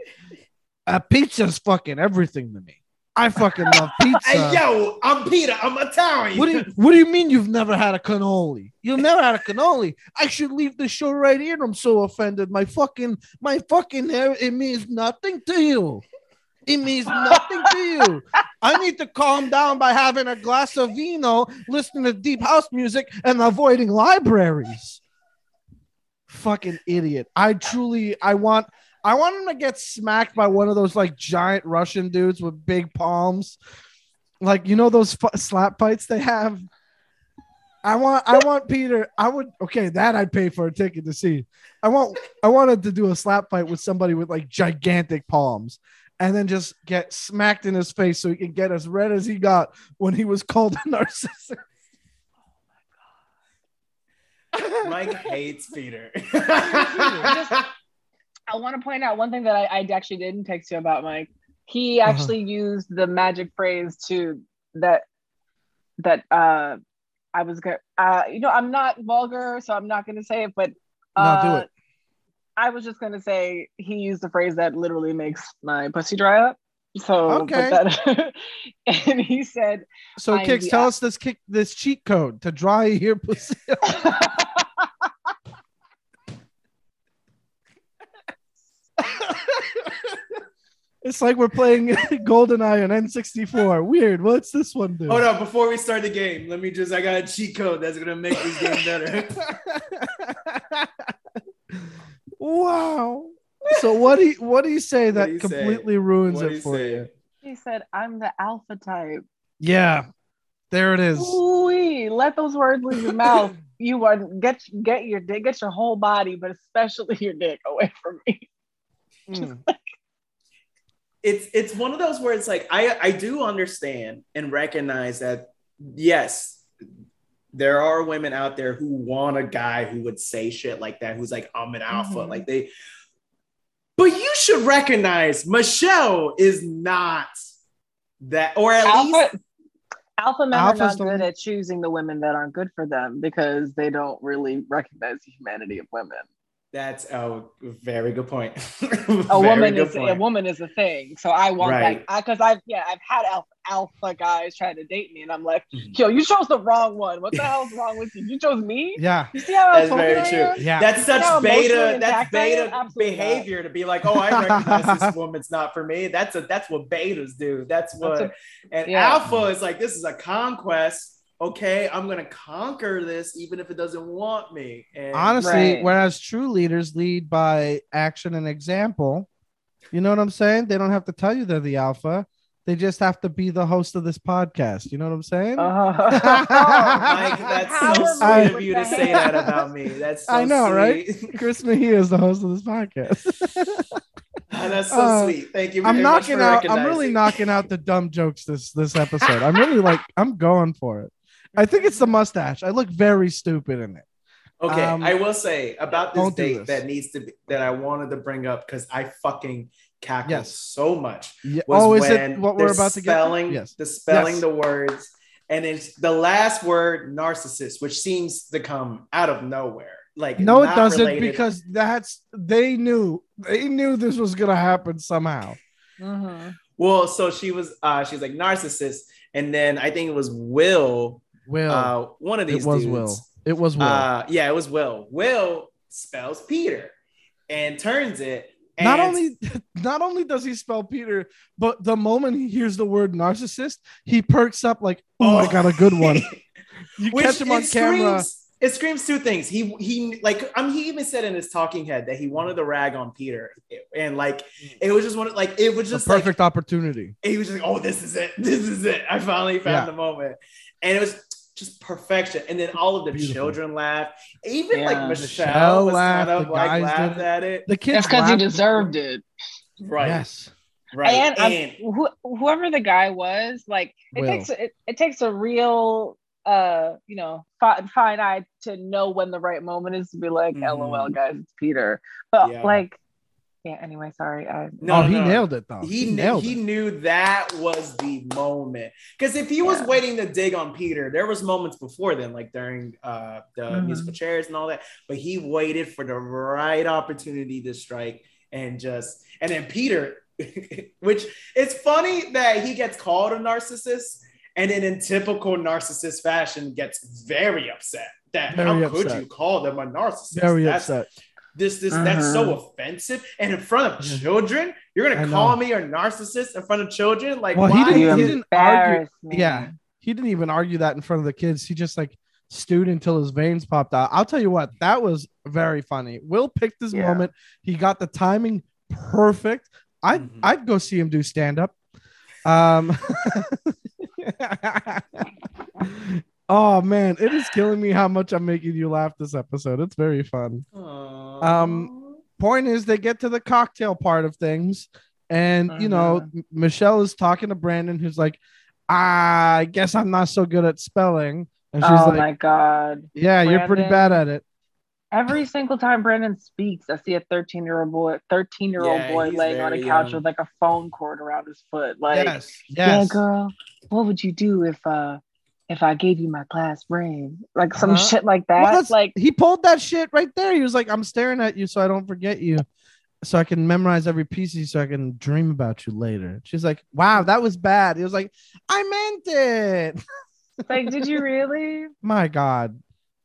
pizza's fucking everything to me. I fucking love pizza. Hey, yo, I'm Peter. I'm Italian. What do you mean you've never had a cannoli? You've never had a cannoli. I should leave the show right here. I'm so offended. My fucking hair, it means nothing to you. It means nothing to you. I need to calm down by having a glass of vino, listening to deep house music, and avoiding libraries. Fucking idiot. I truly, I want, I want him to get smacked by one of those like giant Russian dudes with big palms. Like, you know, those slap fights they have. I want Peter. I would. Okay. That I'd pay for a ticket to see. I wanted to do a slap fight with somebody with like gigantic palms and then just get smacked in his face so he can get as red as he got when he was called a narcissist. Oh my God. Mike hates Peter. I want to point out one thing that I actually didn't text you about, Mike. He actually used the magic phrase to that I was going to, I'm not vulgar, so I'm not going to say it, but do it. I was just going to say he used the phrase that literally makes my pussy dry up. So, okay. And he said, so Kix, tell us this cheat code to dry your pussy up. It's like we're playing GoldenEye on N64. Weird. What's this one do? Oh no! Before we start the game, let me just—I got a cheat code that's gonna make this game better. Wow. So what do you say that completely ruins it for you? He said, "I'm the alpha type." Yeah, there it is. Ooh-wee, let those words leave your mouth. You are get your dick, get your whole body, but especially your dick away from me. It's one of those where it's like, I do understand and recognize that, yes, there are women out there who want a guy who would say shit like that, who's like, I'm an alpha. Mm-hmm. But you should recognize Michelle is not that, or at least. Alpha men are not good at choosing the women that aren't good for them because they don't really recognize the humanity of women. That's a very good point. A woman is a thing. So I want that because I've had alpha guys trying to date me, and I'm like, yo, you chose the wrong one. What the hell's wrong with you? You chose me. Yeah, you see how that's very true. Yeah, that's such beta. That's beta behavior to be like, oh, I recognize this woman's not for me. That's what betas do. Alpha is like, this is a conquest. Okay, I'm gonna conquer this even if it doesn't want me. And honestly, whereas true leaders lead by action and example, you know what I'm saying? They don't have to tell you they're the alpha. They just have to be the host of this podcast. You know what I'm saying? Mike, that's so sweet of you to say that about me. That's so I know, sweet. Right? Chris Mejia is the host of this podcast. Oh, that's so sweet. Thank you. I'm really knocking out the dumb jokes this episode. I'm really I'm going for it. I think it's the mustache. I look very stupid in it. Okay, I will say about this date that I wanted to bring up because I fucking cackled so much. Was the words, and it's the last word, narcissist, which seems to come out of nowhere. Like, no, it doesn't related. Because they knew this was gonna happen somehow. Uh-huh. Well, so she's like narcissist, and then I think it was Will. One of these it was dudes. Will. It was Will. Yeah, it was Will. Will spells Peter and turns it. And not only does he spell Peter, but the moment he hears the word narcissist, he perks up like, oh, I got a good one. You catch him on camera. It screams two things. He even said in his talking head that he wanted to rag on Peter, and it was just a perfect opportunity. He was just like, oh, this is it. I finally found the moment, and it was just perfection. And then all of the children laughed. Even Michelle was laughed, kind of laughed at it. The kids, because he deserved it. Right. Yes. Right. And whoever the guy was, it takes a real. Fine eye to know when the right moment is to be like, LOL, guys, it's Peter. But anyway, sorry. He nailed it though. He knew that was the moment. Because if he was waiting to dig on Peter, there was moments before then, like during the musical chairs and all that. But he waited for the right opportunity to strike and then Peter, which it's funny that he gets called a narcissist. And then in typical narcissist fashion, gets very upset that could you call them a narcissist? Upset. That's so offensive. And in front of children, you're going to call me a narcissist in front of children? Like, well, why? He didn't argue. Me. Yeah. He didn't even argue that in front of the kids. He just stewed until his veins popped out. I'll tell you what, that was very funny. Will picked his moment. He got the timing perfect. I'd go see him do stand-up. Oh man, it is killing me how much I'm making you laugh this episode. It's very fun. Aww. Point is, they get to the cocktail part of things, and you know, Michelle is talking to Brandon, who's like, I guess I'm not so good at spelling. And she's like, my God. Yeah, Brandon, you're pretty bad at it. Every single time Brandon speaks, I see a 13-year-old boy laying on a couch with like a phone cord around his foot. Like, yes. Yeah, girl, what would you do if I gave you my class ring? Like some shit like that. Well, like he pulled that shit right there. He was like, I'm staring at you so I don't forget you. So I can memorize every piece of you so I can dream about you later. She's like, wow, that was bad. He was like, I meant it. Like, did you really? My God.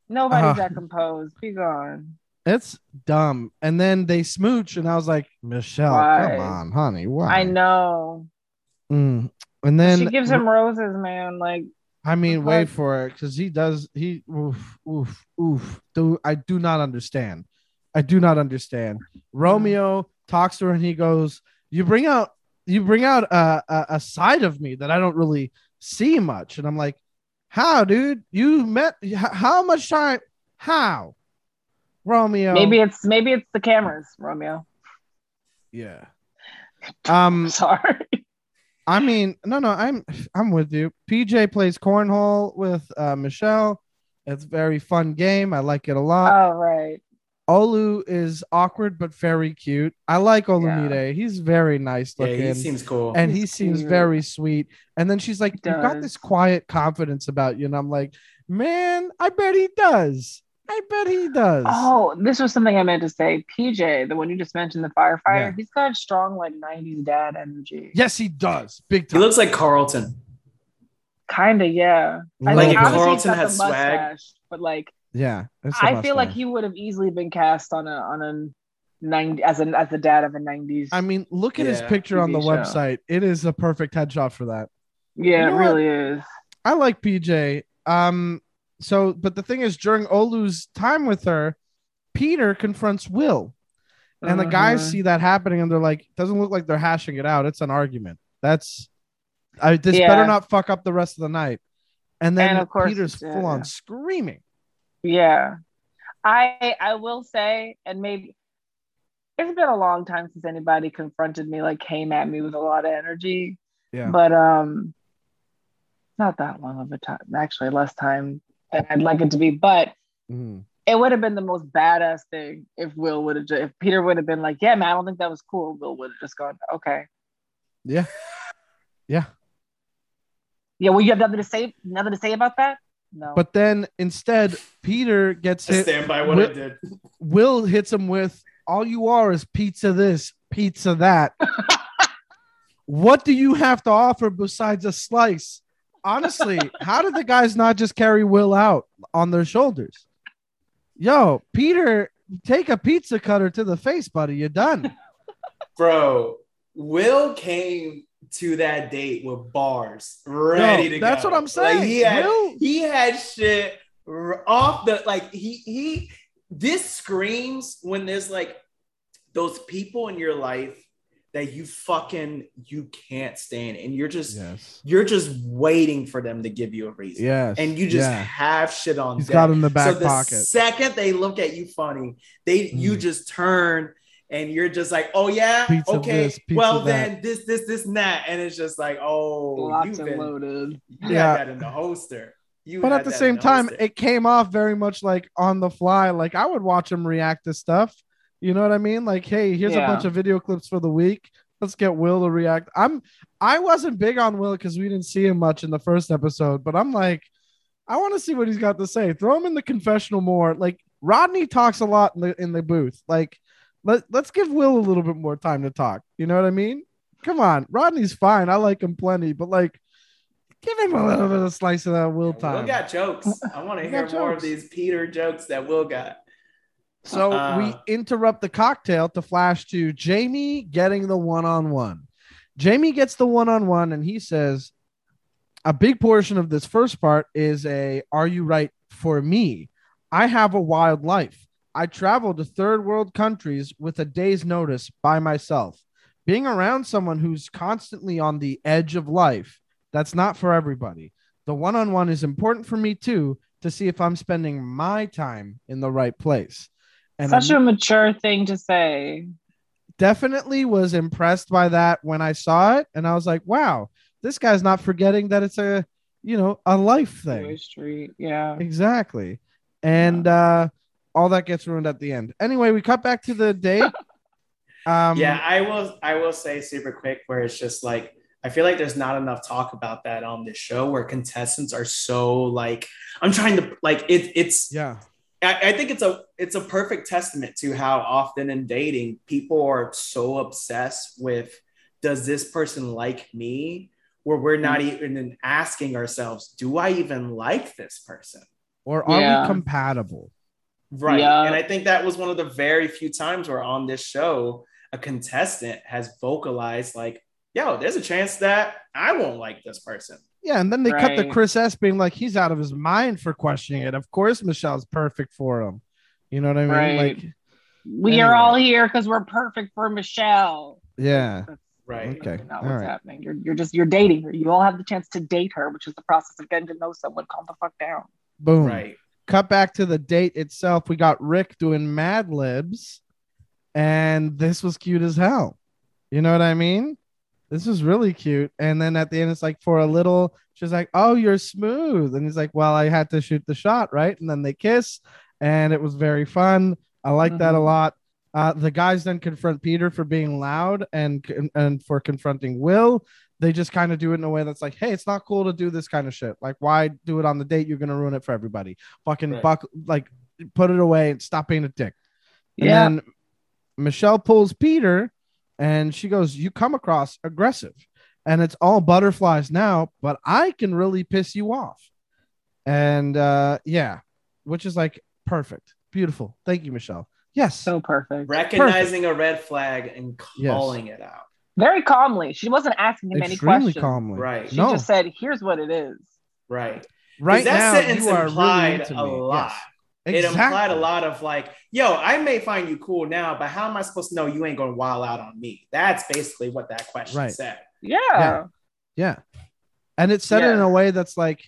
Nobody's that composed. Be gone. It's dumb. And then they smooch, and I was like, Michelle, come on, honey. Why? I know. And then she gives him roses, man. Like, I mean, wait for it, because he does. He I do not understand. Romeo talks to her, and he goes, "You bring out a side of me that I don't really see much," and I'm like, how, dude? You met how much time? How, Romeo? Maybe it's the cameras, Romeo. Yeah. Sorry. I mean, no, I'm with you. PJ plays cornhole with Michelle. It's a very fun game. I like it a lot. Oh, right. Olu is awkward but very cute. I like Olumide. Yeah. He's very nice looking. Yeah, he seems cool. And he seems very sweet. And then she's like, you've got this quiet confidence about you. And I'm like, man, I bet he does. Oh, this was something I meant to say. PJ, the one you just mentioned, the firefighter, he's got strong like 90s dad energy. Yes, he does. Big time. He looks like Carlton. Kind of, yeah. Like if Carlton had swag. But like, yeah, I feel like he would have easily been cast on a 90 as the dad of a 90s. I mean, look at his picture TV on the website. It is a perfect headshot for that. Yeah, you know it really is. I like PJ. So, but the thing is, during Olu's time with her, Peter confronts Will, and the guys see that happening, and they're like, "Doesn't look like they're hashing it out. It's an argument. This better not fuck up the rest of the night." And then of course, Peter's full on screaming. Yeah, I will say, and maybe it's been a long time since anybody confronted me, like came at me with a lot of energy. Yeah, but not that long of a time. Actually, less time than I'd like it to be. But it would have been the most badass thing if if Peter would have been like, "Yeah, man, I don't think that was cool." Will would have just gone, "Okay." Yeah, yeah, yeah. Well, you have nothing to say about that. No. But then instead, Peter gets hit. I stand by what I did. Will hits him with, all you are is pizza this, pizza that. What do you have to offer besides a slice? Honestly, how did the guys not just carry Will out on their shoulders? Yo, Peter, take a pizza cutter to the face, buddy. You're done. Bro, Will came to that date with bars ready to go. That's what I'm saying. Like he had shit off the, like he this screams when there's like those people in your life that you can't stand, and you're just waiting for them to give you a reason. Yes. And you just have shit on them. He's got in the back pocket. The second they look at you funny, you just turn. And you're just like, oh, yeah, pizza okay, this, well, then that. this, and that. And it's just like, oh, locked and loaded. You had that in the holster. But at the same time, it came off very much like on the fly. Like, I would watch him react to stuff. You know what I mean? Like, hey, here's a bunch of video clips for the week. Let's get Will to react. I wasn't big on Will because we didn't see him much in the first episode. But I'm like, I want to see what he's got to say. Throw him in the confessional more. Like, Rodney talks a lot in the booth. Like, let's give Will a little bit more time to talk. You know what I mean? Come on. Rodney's fine. I like him plenty, but like, give him a little bit of slice of that Will time. Will got jokes. I want to hear more of these Peter jokes that Will got. So we interrupt the cocktail to flash to Jamie getting the one-on-one. Jamie gets the one-on-one, and he says, a big portion of this first part is are you right for me? I have a wild life. I traveled to third world countries with a day's notice by myself. Being around someone who's constantly on the edge of life, that's not for everybody. The one-on-one is important for me, too, to see if I'm spending my time in the right place. And such a mature thing to say. Definitely was impressed by that when I saw it. And I was like, wow, this guy's not forgetting that it's a, you know, a life thing. Yeah, exactly. And yeah. All that gets ruined at the end. Anyway, we cut back to the date. I will say super quick where it's just like, I feel like there's not enough talk about that on this show where contestants are so like, I'm trying to like, it's, yeah, I think it's a perfect testament to how often in dating people are so obsessed with, does this person like me? Where we're not even asking ourselves, do I even like this person? Or are we compatible? Right. Yeah. And I think that was one of the very few times where on this show, a contestant has vocalized like, yo, there's a chance that I won't like this person. Yeah. And then they cut to Chris S being like, he's out of his mind for questioning it. Of course, Michelle's perfect for him. You know what I mean? Right. Like, we are all here because we're perfect for Michelle. Yeah. Right. Okay. That's not what's happening. You're dating her. You all have the chance to date her, which is the process of getting to know someone. Calm the fuck down. Boom. Right. Cut back to the date itself. We got Rick doing Mad Libs, and this was cute as hell. You know what I mean? This was really cute. And then at the end, it's like for a little, she's like, oh, you're smooth. And he's like, well, I had to shoot the shot, right? And then they kiss, and it was very fun. I like that a lot. The guys then confront Peter for being loud and for confronting Will. They just kind of do it in a way that's like, hey, it's not cool to do this kind of shit. Like, why do it on the date? You're going to ruin it for everybody. Fucking put it away and stop being a dick. And then Michelle pulls Peter and she goes, you come across aggressive and it's all butterflies now, but I can really piss you off. And which is like perfect. Beautiful. Thank you, Michelle. Yes. So perfect. Recognizing a red flag and calling it out. Very calmly. She wasn't asking him any questions. Calmly. Right. She just said, here's what it is. Right. Right. That sentence implied a lot. Yes. Exactly. It implied a lot of like, yo, I may find you cool now, but how am I supposed to know you ain't going to wild out on me? That's basically what that question said. Yeah. Yeah. And it said it in a way that's like,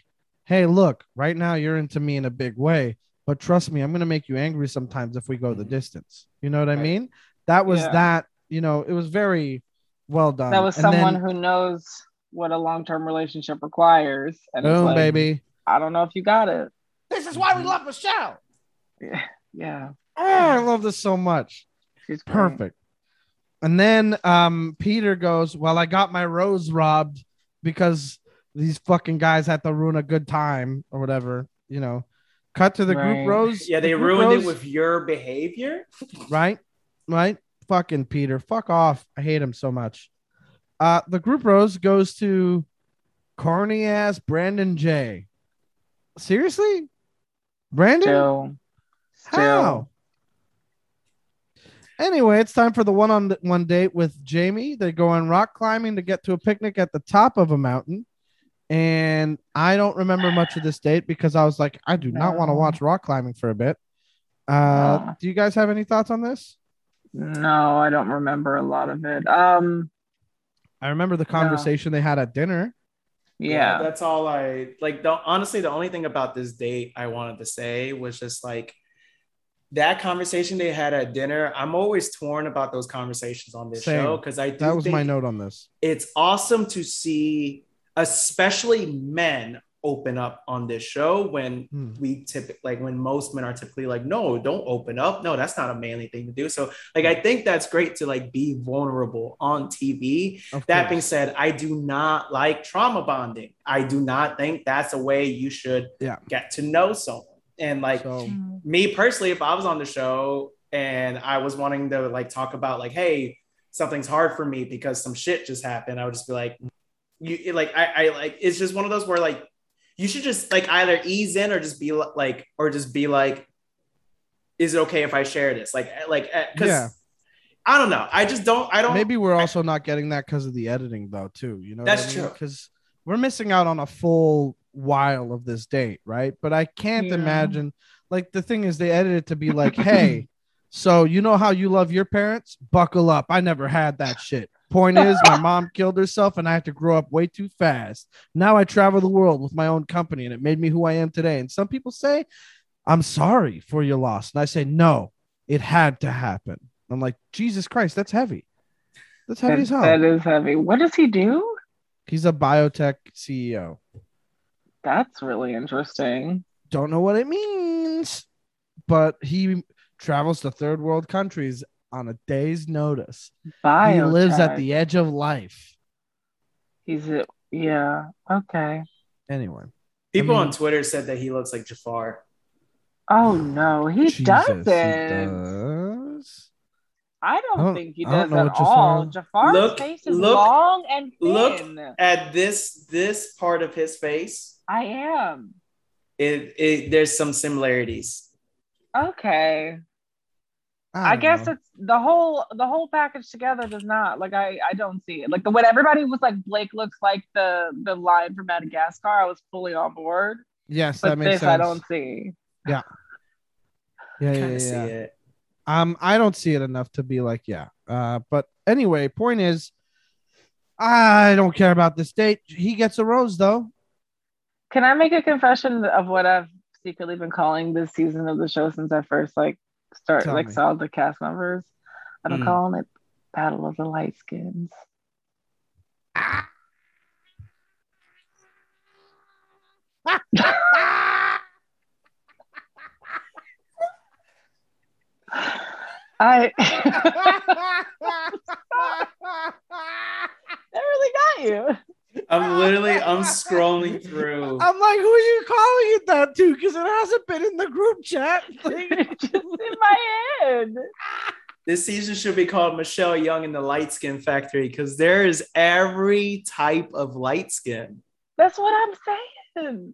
hey, look, right now you're into me in a big way, but trust me, I'm going to make you angry sometimes if we go the distance. You know what I mean? That was that, you know, it was very well done. That was someone who knows what a long-term relationship requires. And boom, like, baby. I don't know if you got it. This is why we love Michelle. Yeah. Oh, I love this so much. She's perfect. Great. And then Peter goes, well, I got my rose robbed because these fucking guys had to ruin a good time or whatever, you know. Cut to the group rose. Yeah, they ruined it with your behavior. Right. Fucking Peter. Fuck off. I hate him so much. The group rose goes to corny ass Brandon J. Seriously? Brandon? Still. How? Anyway, it's time for the one-on-one date with Jamie. They go on rock climbing to get to a picnic at the top of a mountain. And I don't remember much of this date because I was like, I do not want to watch rock climbing for a bit. Do you guys have any thoughts on this? No, I don't remember a lot of it. I remember the conversation they had at dinner. Yeah, that's all I like. Honestly, the only thing about this date I wanted to say was just like that conversation they had at dinner. I'm always torn about those conversations on this show because that was my note on this. It's awesome to see, especially men open up on this show when we typically like when most men are typically like, no, don't open up. No, that's not a manly thing to do. So like, I think that's great to like be vulnerable on TV. That being said, I do not like trauma bonding. I do not think that's a way you should get to know someone. And like me personally, if I was on the show and I was wanting to like talk about like, hey, something's hard for me because some shit just happened, I would just be like, it's just one of those where like you should just like either ease in or just be like, is it okay if I share this? I don't know. I don't. Maybe we're also not getting that because of the editing though, too. You know, that's true. Because we're missing out on a full while of this date. Right. But I can't imagine like the thing is they edit it to be like, hey, so you know how you love your parents? Buckle up. I never had that shit. Point is, my mom killed herself and I had to grow up way too fast. Now I travel the world with my own company and it made me who I am today. And some people say, I'm sorry for your loss. And I say, no, it had to happen. I'm like, Jesus Christ, that's heavy. That's heavy as hell. That is heavy. What does he do? He's a biotech CEO. That's really interesting. Don't know what it means, but he travels to third world countries on a day's notice. Biotech. He lives at the edge of life. Yeah. Okay. Anyway. People on Twitter said that he looks like Jafar. Oh, no. He doesn't. He does. I don't think he does at all. Jafar's face is long and thin. Look at this part of his face. I am. There's some similarities. Okay. I guess it's the whole package together does not. Like, I don't see it. Like, when everybody was like, Blake looks like the lion from Madagascar, I was fully on board. Yes, but that makes sense. I don't see. Yeah. Yeah. See it. I don't see it enough to be like, yeah. But anyway, point is, I don't care about this date. He gets a rose, though. Can I make a confession of what I've secretly been calling this season of the show since I first saw the cast members? I've been calling it Battle of the Light Skins. That really got you. I'm scrolling through. I'm like, who are you calling it that to? Because it hasn't been in the group chat. Just in my head. This season should be called Michelle Young and the Light Skin Factory because there is every type of light skin. That's what I'm saying.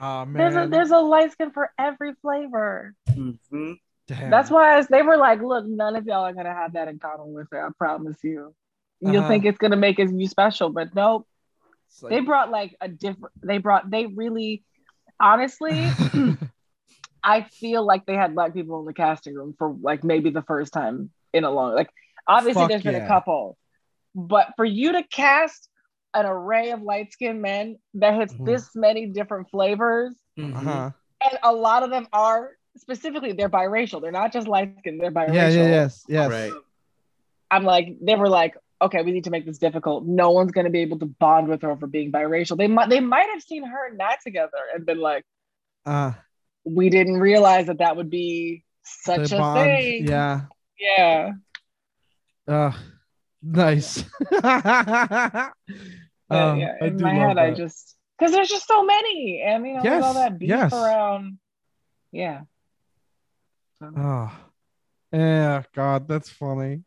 Oh, man. There's a light skin for every flavor. Mm-hmm. Damn. That's why they were like, look, none of y'all are going to have that in common with her. I promise you. You'll think it's going to make you special, but nope. Like, they brought like a different, they really, honestly, I feel like they had Black people in the casting room for like maybe the first time in a long, like obviously there's been a couple, but for you to cast an array of light-skinned men that has this many different flavors and a lot of them are specifically, they're biracial. They're not just light skin. They're biracial. Yeah. Right. I'm like, they were like, okay, we need to make this difficult. No one's going to be able to bond with her for being biracial. They might have seen her and Nat together and been like, we didn't realize that would be such a bond. Thing. Yeah. Nice. In my head, I just because there's just so many, and you know, there's all that beef around. Yeah. Oh, yeah, God, that's funny.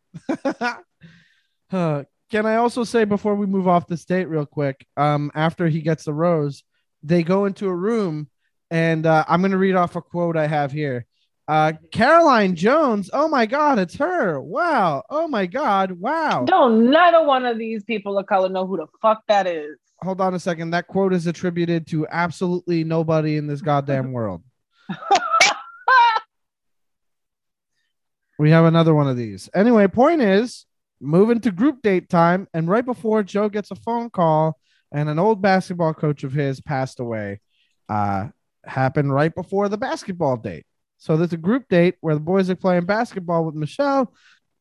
Can I also say before we move off this date real quick, after he gets the rose, they go into a room and I'm going to read off a quote I have here. Caroline Jones. Oh, my God, it's her. Wow. Oh, my God. Wow. Neither one of these people of color know who the fuck that is. Hold on a second. That quote is attributed to absolutely nobody in this goddamn world. We have another one of these. Anyway, point is, moving to group date time, and right before, Joe gets a phone call, and an old basketball coach of his passed away. Happened right before the basketball date. So there's a group date where the boys are playing basketball with Michelle,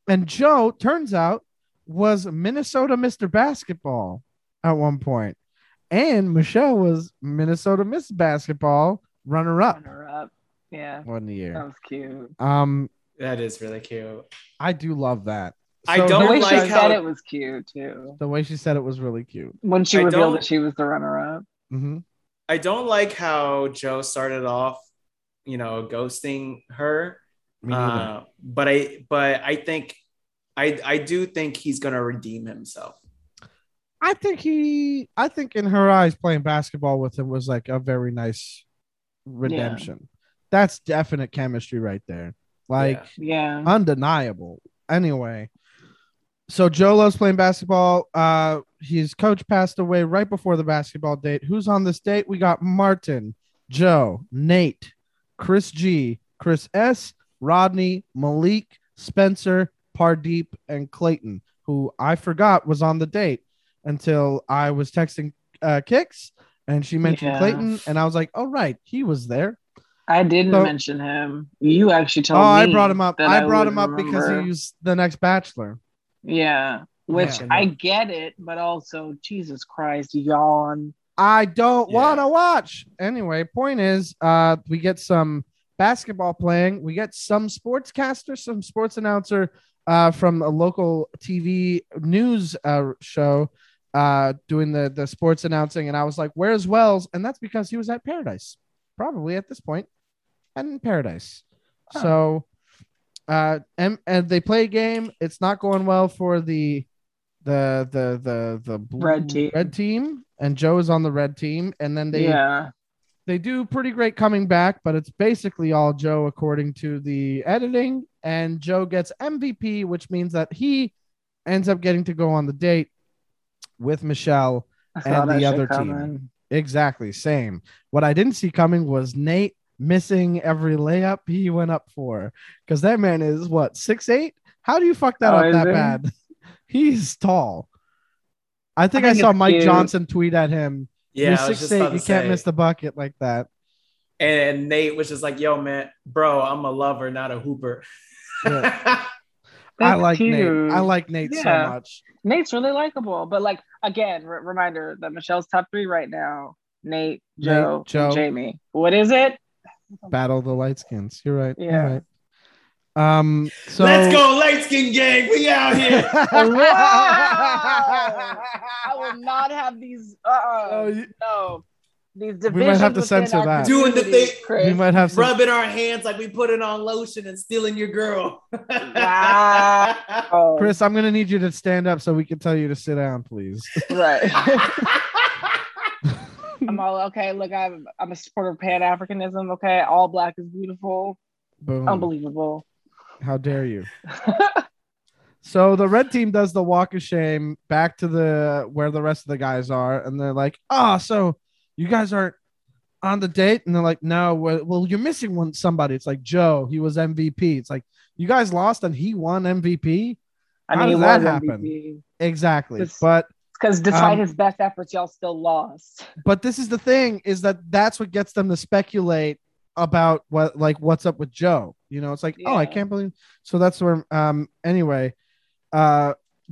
and Joe, turns out, was Minnesota Mr. Basketball at one point, and Michelle was Minnesota Miss Basketball runner-up. Yeah. One year. That was cute. That is really cute. I do love that. So the way she said it was cute too. The way she said it was really cute when she revealed that she was the runner-up. Mm-hmm. I don't like how Joe started off, you know, ghosting her. But I do think he's gonna redeem himself. I think in her eyes, playing basketball with him was like a very nice redemption. Yeah. That's definite chemistry right there. Like, undeniable. Anyway, so Joe loves playing basketball. His coach passed away right before the basketball date. Who's on this date? We got Martin, Joe, Nate, Chris G, Chris S, Rodney, Malik, Spencer, Pardeep, and Clayton, who I forgot was on the date until I was texting Kix, and she mentioned Clayton, and I was like, oh, right, he was there. I didn't mention him. You actually told me. Oh, I brought him up. I brought him up because he was the next Bachelor. Yeah, which I get it, but also, Jesus Christ, yawn. I don't want to watch. Anyway, point is, we get some basketball playing. We get some sportscaster, some sports announcer from a local TV news show doing the sports announcing. And I was like, where's Wells? And that's because he was at Paradise, probably at this point, and in Paradise. Oh. So and they play a game. It's not going well for the blue, red team, and Joe is on the red team, and then they do pretty great coming back, but it's basically all Joe according to the editing, and Joe gets MVP, which means that he ends up getting to go on the date with Michelle and the other team. Exactly, same. What I didn't see coming was Nate missing every layup he went up for, because that man is what, 6'8"? How do you fuck that up that bad? He's tall. I think I saw Mike Johnson tweet at him. Yeah, you're 6'8", you can't miss the bucket like that. And Nate was just like, "Yo, man, bro, I'm a lover, not a hooper." Yeah. I like Nate. I like Nate so much. Nate's really likable, but like again, reminder that Michelle's top three right now: Nate, Joe, and Jamie. What is it? Battle the light skins. You're right. Yeah. You're right. So let's go, light skin gang. We out here. Wow. I will not have these. No, these divisions. We might have to censor that. Doing the thing, Chris. We might have rubbing our hands like we put it on lotion and stealing your girl. Wow, Chris, I'm gonna need you to stand up so we can tell you to sit down, please. Right. I'm all okay. Look, I'm a supporter of Pan-Africanism. Okay, all black is beautiful. Boom. Unbelievable. How dare you? So the red team does the walk of shame back to where the rest of the guys are. And they're like, so you guys aren't on the date? And they're like, no, well, you're missing somebody. It's like Joe. He was MVP. It's like, you guys lost and he won MVP. I mean, how did that happen? MVP. Exactly. But because despite his best efforts, y'all still lost. But this is the thing, is that's what gets them to speculate about what's up with Joe, you know? It's like, I can't believe. So that's where,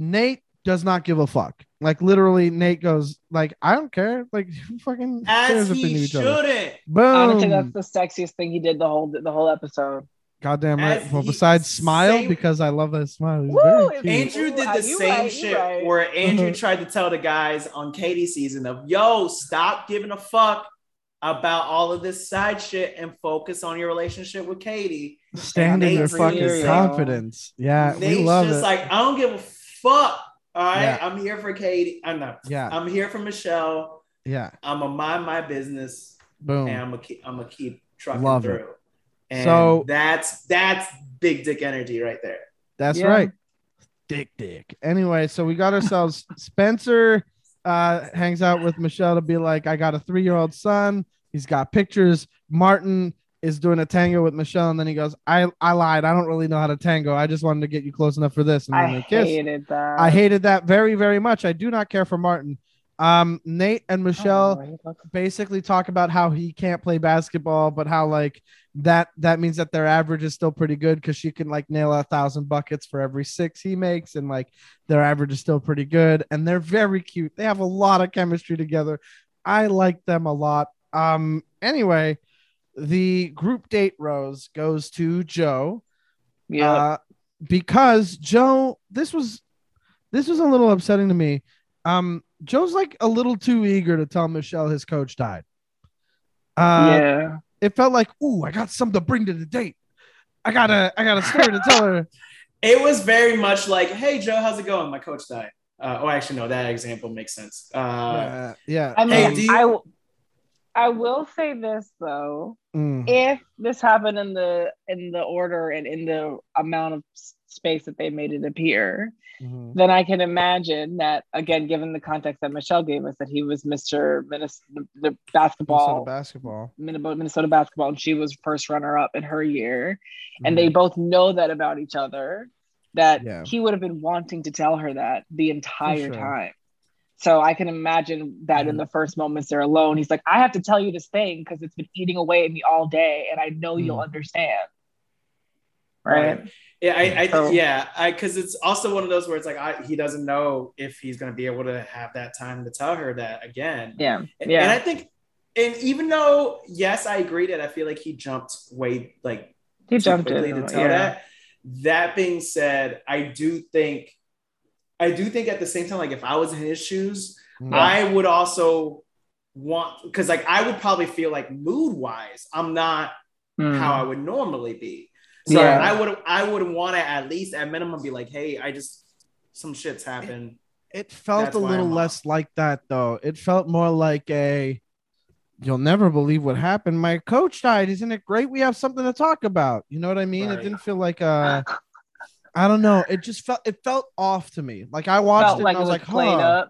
Nate does not give a fuck. Like, literally, Nate goes like, I don't care. Like, who fucking cares if they knew each other? Boom. I don't think that's the sexiest thing he did the whole episode. Goddamn right. Well, besides smile, because I love that smile. Woo, Andrew did the same shit where Andrew tried to tell the guys on Katie's season of, yo, stop giving a fuck about all of this side shit and focus on your relationship with Katie. Stand in their fucking confidence. Yeah, Nate's we love just it. Like, I don't give a fuck. All right, I'm here for Katie. I'm not. Yeah, I'm here for Michelle. Yeah, I'm gonna mind my business. Boom. And I'm gonna keep trucking through. It. And so that's big dick energy right there. That's right. Dick. Anyway, so we got ourselves Spencer. Hangs out with Michelle to be like, I got a 3-year-old son. He's got pictures. Martin is doing a tango with Michelle, and then he goes, I lied. I don't really know how to tango. I just wanted to get you close enough for this. And then they kiss. I hated that very, very much. I do not care for Martin. Nate and Michelle basically talk about how he can't play basketball, but how like that means that their average is still pretty good because she can like nail 1,000 buckets for every 6 he makes, and like their average is still pretty good, and they're very cute. They have a lot of chemistry together. I like them a lot. Anyway, the group date rose goes to Joe. Yeah, because Joe, this was a little upsetting to me. Joe's like a little too eager to tell Michelle his coach died. It felt like, ooh, I got something to bring to the date. I got a story to tell her. It was very much like, hey, Joe, how's it going? My coach died. Actually, no, that example makes sense. I mean, hey, I will say this though, if this happened in the order and in the amount of space that they made it appear, then I can imagine that, again, given the context that Michelle gave us, that he was Mr. Minnesota basketball, and she was first runner-up in her year, and they both know that about each other, that he would have been wanting to tell her that the entire time. So I can imagine that in the first moments they're alone, he's like, I have to tell you this thing because it's been eating away at me all day, and I know you'll understand. Right. Yeah. I because it's also one of those where it's like, he doesn't know if he's going to be able to have that time to tell her that again. Yeah. And I think, and even though, yes, I agree that I feel like he jumped way, like, he jumped in to tell that. That being said, I do think at the same time, like, if I was in his shoes, I would also want, because, like, I would probably feel like mood-wise, I'm not how I would normally be. So I would want to, at least at minimum, be like, hey, some shit's happened. It felt a little less like that, though. It felt more like a, you'll never believe what happened. My coach died. Isn't it great? We have something to talk about. You know what I mean? Right. It didn't feel like a... I don't know. It just felt off to me. Like, I watched it and I was like, huh.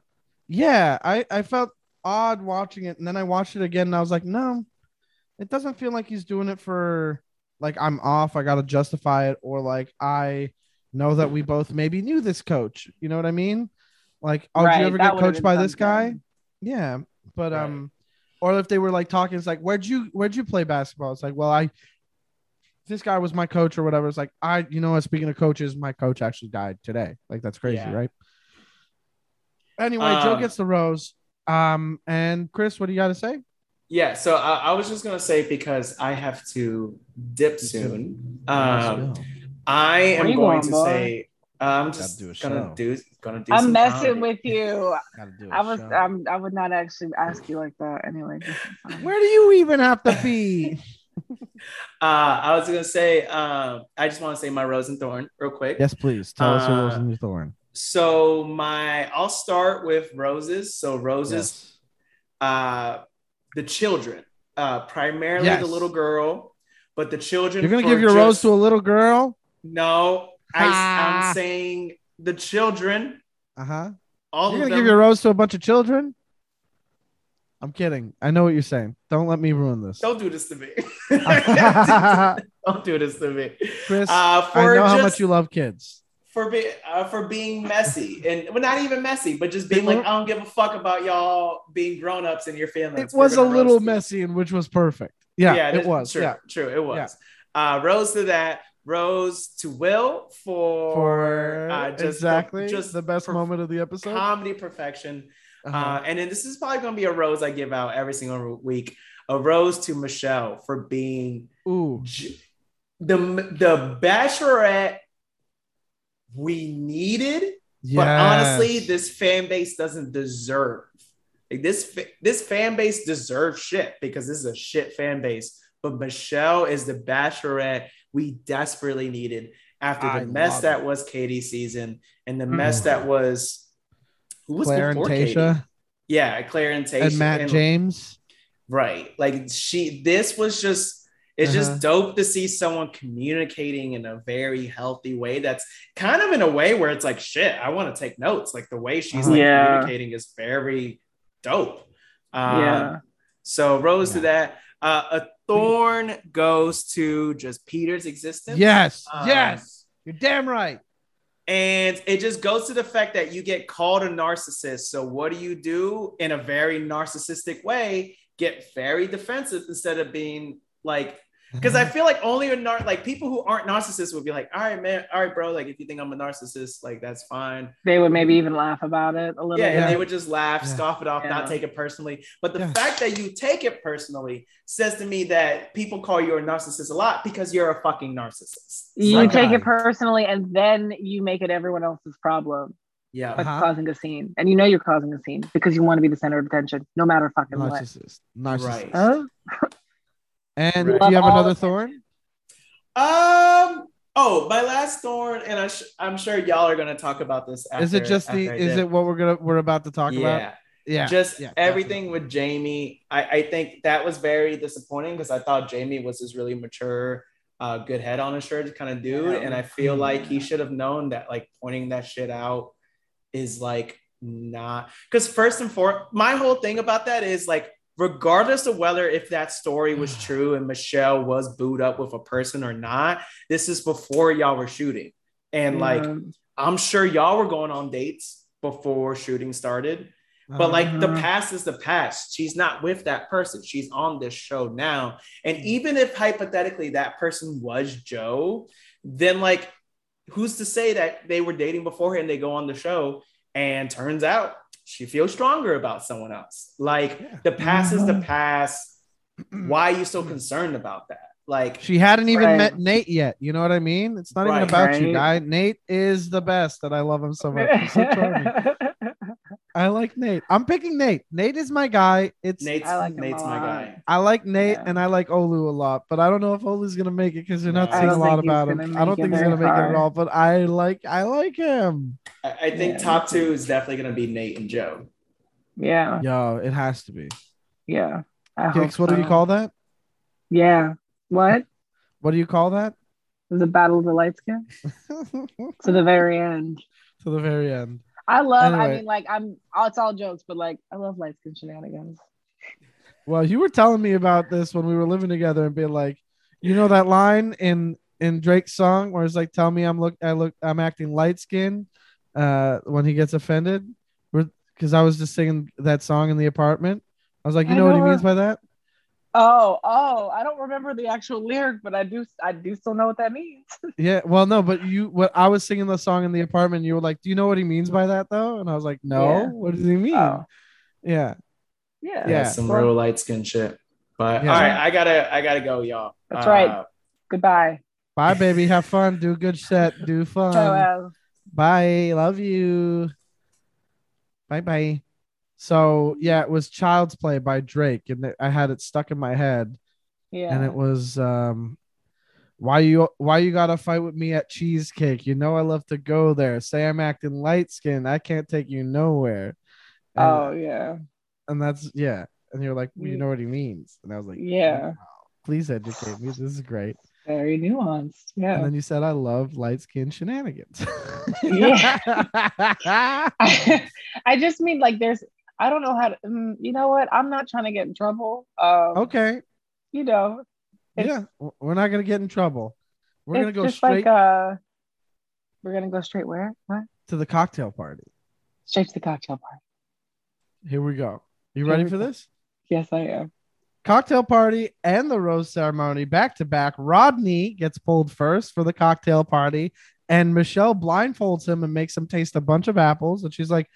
Yeah, I felt odd watching it. And then I watched it again and I was like, no, it doesn't feel like he's doing it for, like, I'm off, I got to justify it. Or, like, I know that we both maybe knew this coach. You know what I mean? Like, oh, did you ever get coached by this guy? Yeah. But, or if they were, like, talking, it's like, where'd you play basketball? It's like, well, this guy was my coach or whatever. It's like, speaking of coaches, my coach actually died today. Like, that's crazy, right? Anyway, Joe gets the rose. And Chris, what do you got to say? Yeah, so I was just going to say, because I have to dip soon. I am going to say, I'm just gonna do. I'm messing with you. I would not actually ask you like that. Anyway, where do you even have to be? I was gonna say, I just want to say my rose and thorn real quick. Yes, please tell us your rose and your thorn. So I'll start with roses. So roses, the children, primarily the little girl, but the children. You're gonna give your rose to a little girl? No, I'm saying the children. All you're gonna give your rose to a bunch of children. I'm kidding. I know what you're saying. Don't let me ruin this. Don't do this to me. Don't do this to me, Chris. How much you love kids. For being messy, and well, not even messy, but just being like, I don't give a fuck about y'all being grown ups and your feelings. It was a little messy, and which was perfect. Yeah, it was. True, true, it was. Yeah. Rose to that. Rose to Will for the best moment of the episode. Comedy perfection. And then this is probably going to be a rose I give out every single week. A rose to Michelle for being the bachelorette we needed, but honestly, this fan base doesn't deserve. Like, this fan base deserves shit because this is a shit fan base. But Michelle is the bachelorette we desperately needed after the mess that was Katie's season and the mess that was. Who was Claire and Tayshia? Katie? Yeah, Claire and Tayshia. And Matt James. Right. Like, this was just, it's just dope to see someone communicating in a very healthy way. That's kind of in a way where it's like, shit, I want to take notes. Like, the way she's communicating is very dope. So rose to that. A thorn goes to just Peter's existence. Yes. Yes. You're damn right. And it just goes to the fact that you get called a narcissist. So what do you do in a very narcissistic way? Get very defensive instead of being like, because I feel like only like people who aren't narcissists would be like, all right, man, all right, bro. Like, if you think I'm a narcissist, like, that's fine. They would maybe even laugh about it a little. Yeah, and they would just laugh, scoff it off, not take it personally. But the fact that you take it personally says to me that people call you a narcissist a lot because you're a fucking narcissist. Take it personally, and then you make it everyone else's problem. Yeah, like causing a scene, and you know you're causing a scene because you want to be the center of attention, no matter fucking narcissist. What. Narcissist. Right. And do you have another thorn? My last thorn, and I'm sure y'all are gonna talk about this. After, is it just it what we're about to talk about? Yeah, just everything definitely. With Jamie. I think that was very disappointing because I thought Jamie was this really mature good head on his shirt kind of dude. And I feel like he should have known that like pointing that shit out is like not, because first and foremost, my whole thing about that is like, regardless of whether if that story was true and Michelle was booed up with a person or not, this is before y'all were shooting. And like, I'm sure y'all were going on dates before shooting started, but like the past is the past. She's not with that person. She's on this show now. And even if hypothetically that person was Joe, then like, who's to say that they were dating beforehand? They go on the show and turns out she feels stronger about someone else. Like the past is the past. Why are you so concerned about that? Like she hadn't even met Nate yet. You know what I mean? It's not even about you, guy. Nate is the best, and I love him so much. He's so charming. I like Nate. I'm picking Nate. Nate is my guy. It's Nate's my guy. I like Nate and I like Olu a lot, but I don't know if Olu's gonna make it because you're not seeing a lot about him. I don't think he's gonna make it at all. But I like him. I think top two is definitely gonna be Nate and Joe. Yeah. Yo, it has to be. Yeah. Kix, what do you call that? Yeah. What? What do you call that? The battle of the light skin. To the very end. To the very end. I love. Anyway. I mean, like, it's all jokes, but like, I love light skin shenanigans. Well, you were telling me about this when we were living together, and being like, you know that line in Drake's song where it's like, "Tell me I'm acting light skinned when he gets offended," because I was just singing that song in the apartment. I was like, you know what he means by that? Oh, I don't remember the actual lyric, but I do still know what that means. Yeah, well, no, but I was singing the song in the apartment, you were like, do you know what he means by that though? And I was like, no, what does he mean? Oh. Yeah. Some real light skin shit. But all right, I gotta go, y'all. That's right. Goodbye. Bye, baby. Have fun. Do good set. Do fun. Farewell. Bye. Love you. Bye. So yeah, it was Child's Play by Drake, and I had it stuck in my head. Yeah, and it was why you gotta fight with me at Cheesecake? You know I love to go there. Say I'm acting light skinned, I can't take you nowhere. And, and that's and you're like, well, you know what he means, and I was like, wow, please educate me. This is great. Very nuanced. Yeah. And then you said, I love light skin shenanigans. Yeah. I just mean like there's. I don't know how to, you know what? I'm not trying to get in trouble. Okay. You know. We're not going to get in trouble. We're going to go straight. Like, we're going to go straight where? What? To the cocktail party. Straight to the cocktail party. Here we go. You ready for this? Yes, I am. Cocktail party and the rose ceremony back to back. Rodney gets pulled first for the cocktail party, and Michelle blindfolds him and makes him taste a bunch of apples. And she's like,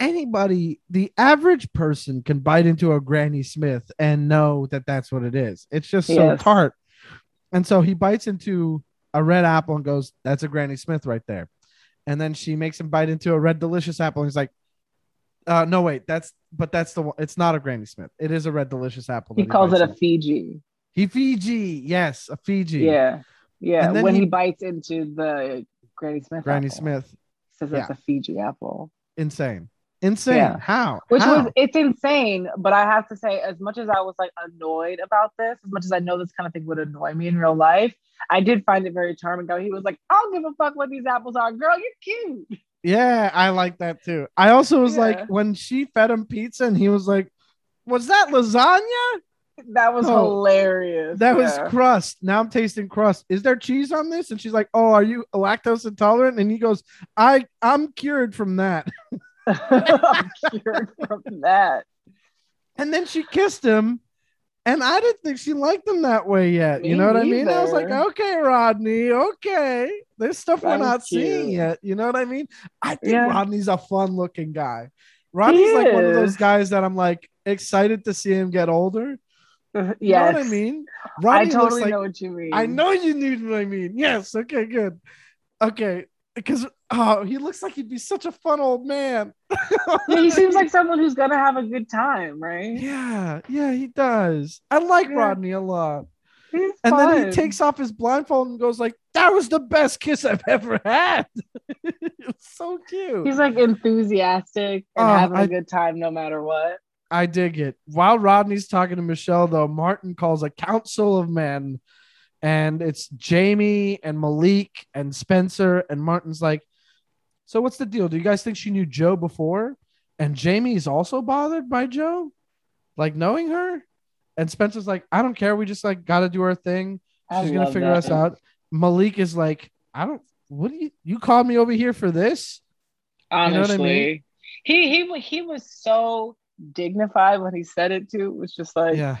anybody, the average person can bite into a Granny Smith and know that that's what it is. It's just so tart. And so he bites into a red apple and goes, that's a Granny Smith right there. And then she makes him bite into a red delicious apple. And he's like, no, wait, that's the one. It's not a Granny Smith. It is a red delicious apple. He calls it a Fiji. Yes, a Fiji. Yeah. Yeah. And then when he bites into the Granny Smith. Says it's a Fiji apple. Insane. Yeah. It's insane, but I have to say, as much as I was like annoyed about this, as much as I know this kind of thing would annoy me in real life, I did find it very charming. He was like, I don't give a fuck what these apples are, girl, you're cute. Yeah, I like that too. I also was like, when she fed him pizza and he was like, was that lasagna? That was hilarious. That was crust. Now I'm tasting crust. Is there cheese on this? And she's like, oh, are you lactose intolerant? And he goes, I'm cured from that. I'm cured from that. And then she kissed him, and I didn't think she liked him that way yet. You know what I mean? I was like, okay, Rodney, okay. There's stuff we're not seeing yet. You know what I mean? I think Rodney's a fun-looking guy. Rodney's like one of those guys that I'm like excited to see him get older. Yes. You know what I mean? Rodney, I totally know what you mean. I know you knew what I mean. Yes. Okay, good. Okay. Because he looks like he'd be such a fun old man. He seems like someone who's gonna have a good time, right? Yeah, he does. I like Rodney a lot. He's fun. Then he takes off his blindfold and goes like, that was the best kiss I've ever had. It's so cute. He's like enthusiastic and having a good time no matter what. I dig it. While Rodney's talking to Michelle, though, Martin calls a council of men And it's Jamie and Malik and Spencer, and Martin's like, so what's the deal? Do you guys think she knew Joe before? And Jamie's also bothered by Joe, like knowing her. And Spencer's like, I don't care. We just like got to do our thing. She's going to figure us out. Malik is like, I don't, what do you called me over here for this? Honestly, you know what I mean? He was so dignified when he said it too. It was just like, yeah.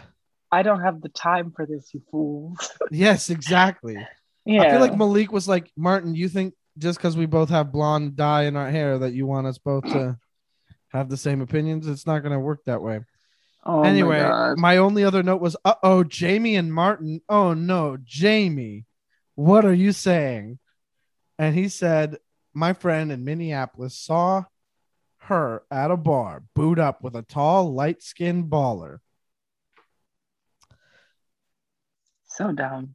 I don't have the time for this, you fools. Yes, exactly. Yeah. I feel like Malik was like, Martin, you think just because we both have blonde dye in our hair that you want us both to have the same opinions? It's not going to work that way. Oh, anyway, my only other note was, uh-oh, Jamie and Martin. Oh, no, Jamie, what are you saying? And he said, my friend in Minneapolis saw her at a bar, booed up with a tall, light-skinned baller. So dumb.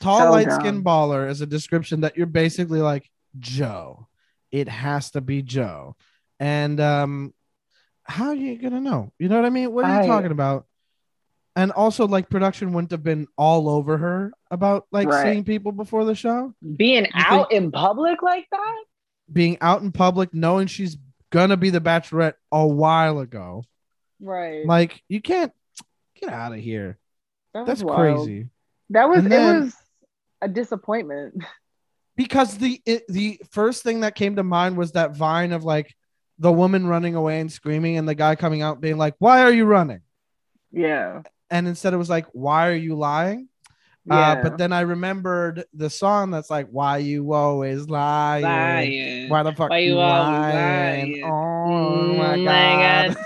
Tall, light-skinned baller is a description that you're basically like, Joe. It has to be Joe. And how are you going to know? You know what I mean? What are you talking about? And also, like, production wouldn't have been all over her about, like, seeing people before the show. Being out in public like that? Being out in public, knowing she's going to be the Bachelorette a while ago. Right. Like, you can't get out of here. That's wild. Crazy. That was was a disappointment. Because the first thing that came to mind was that vine of like the woman running away and screaming and the guy coming out being like, why are you running? Yeah. And instead it was like, why are you lying? Yeah. But then I remembered the song that's like, why you always lying? Why the fuck why you lying? Oh my God.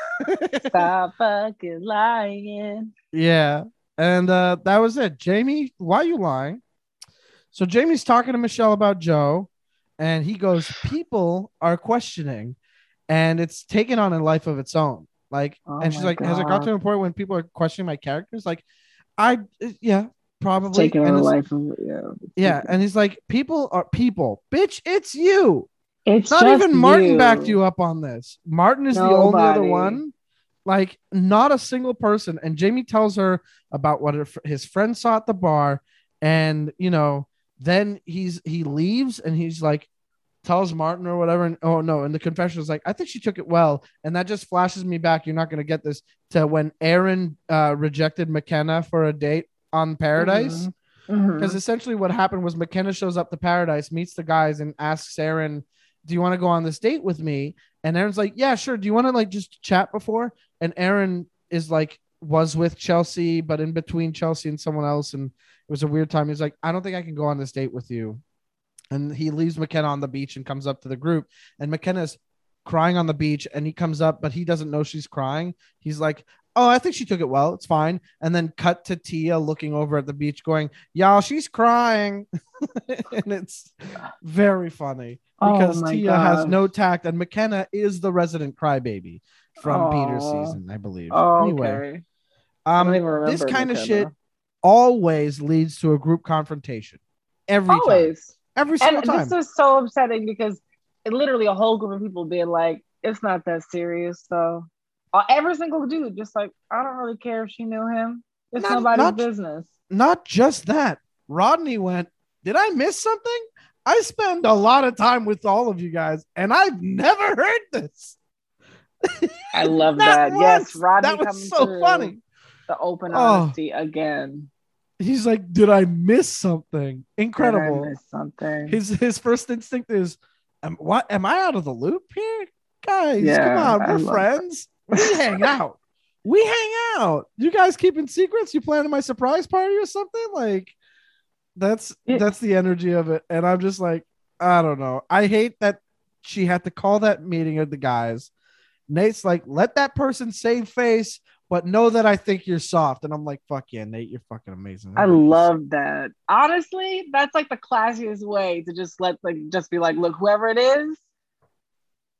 Stop fucking lying. Yeah. And that was it. Jamie, why are you lying? So Jamie's talking to Michelle about Joe, and he goes, people are questioning, and it's taken on a life of its own. Like, oh, and she's like, God. Has it got to a point when people are questioning my characters? Like, yeah, probably. It's taken on a life of its own. Yeah, and he's like, people are people. Bitch, it's you. It's not even Martin you. Backed you up on this. Martin is the only other one. Like, not a single person. And Jamie tells her about what his friend saw at the bar. And, you know, then he leaves and he's like, tells Martin or whatever. And oh, no. And the confession is like, I think she took it well. And that just flashes me back. You're not going to get this to when Aaron rejected McKenna for a date on Paradise. Because essentially what happened was McKenna shows up to Paradise, meets the guys and asks Aaron, do you want to go on this date with me? And Aaron's like, yeah, sure. Do you want to like just chat before? And Aaron is like, was with Chelsea, but in between Chelsea and someone else. And it was a weird time. He's like, I don't think I can go on this date with you. And he leaves McKenna on the beach and comes up to the group. And McKenna's crying on the beach and he comes up, but he doesn't know she's crying. He's like, oh, I think she took it well. It's fine. And then cut to Tia looking over at the beach going, y'all, she's crying. And it's very funny because Tia has no tact. And McKenna is the resident crybaby from Peter's season, I believe. Oh, anyway, okay. This kind of shit always leads to a group confrontation. Every single time. This is so upsetting because it literally a whole group of people being like, it's not that serious, though. So. Every single dude just like, I don't really care if she knew him. It's nobody's business. Not just that. Rodney went, did I miss something? I spend a lot of time with all of you guys, and I've never heard this. I love that. Yes, Rodney that was coming so through. Funny. The open honesty again. He's like, did I miss something? Incredible. Did I miss something? His first instinct is, am I out of the loop here? Guys, come on, we're friends. That. We hang out. You guys keeping secrets? You planning my surprise party or something? Like, that's the energy of it. And I'm just like, I don't know. I hate that she had to call that meeting of the guys. Nate's like, let that person save face, but know that I think you're soft. And I'm like, fuck yeah, Nate, you're fucking amazing. I love that. Honestly, that's like the classiest way to just be like, look, whoever it is,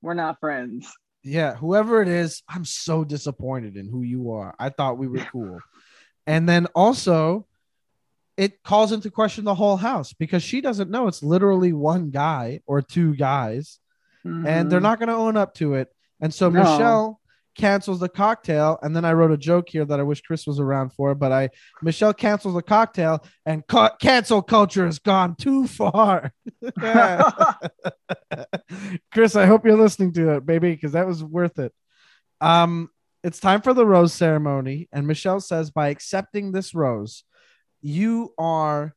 we're not friends. Yeah, whoever it is, I'm so disappointed in who you are. I thought we were cool. And then also, it calls into question the whole house because she doesn't know it's literally one guy or two guys, and they're not going to own up to it. And so Michelle cancels the cocktail. And then I wrote a joke here that I wish Chris was around for, but Michelle cancels the cocktail and cancel culture has gone too far. Chris, I hope you're listening to it, baby, because that was worth it. It's time for the rose ceremony. And Michelle says, by accepting this rose, you are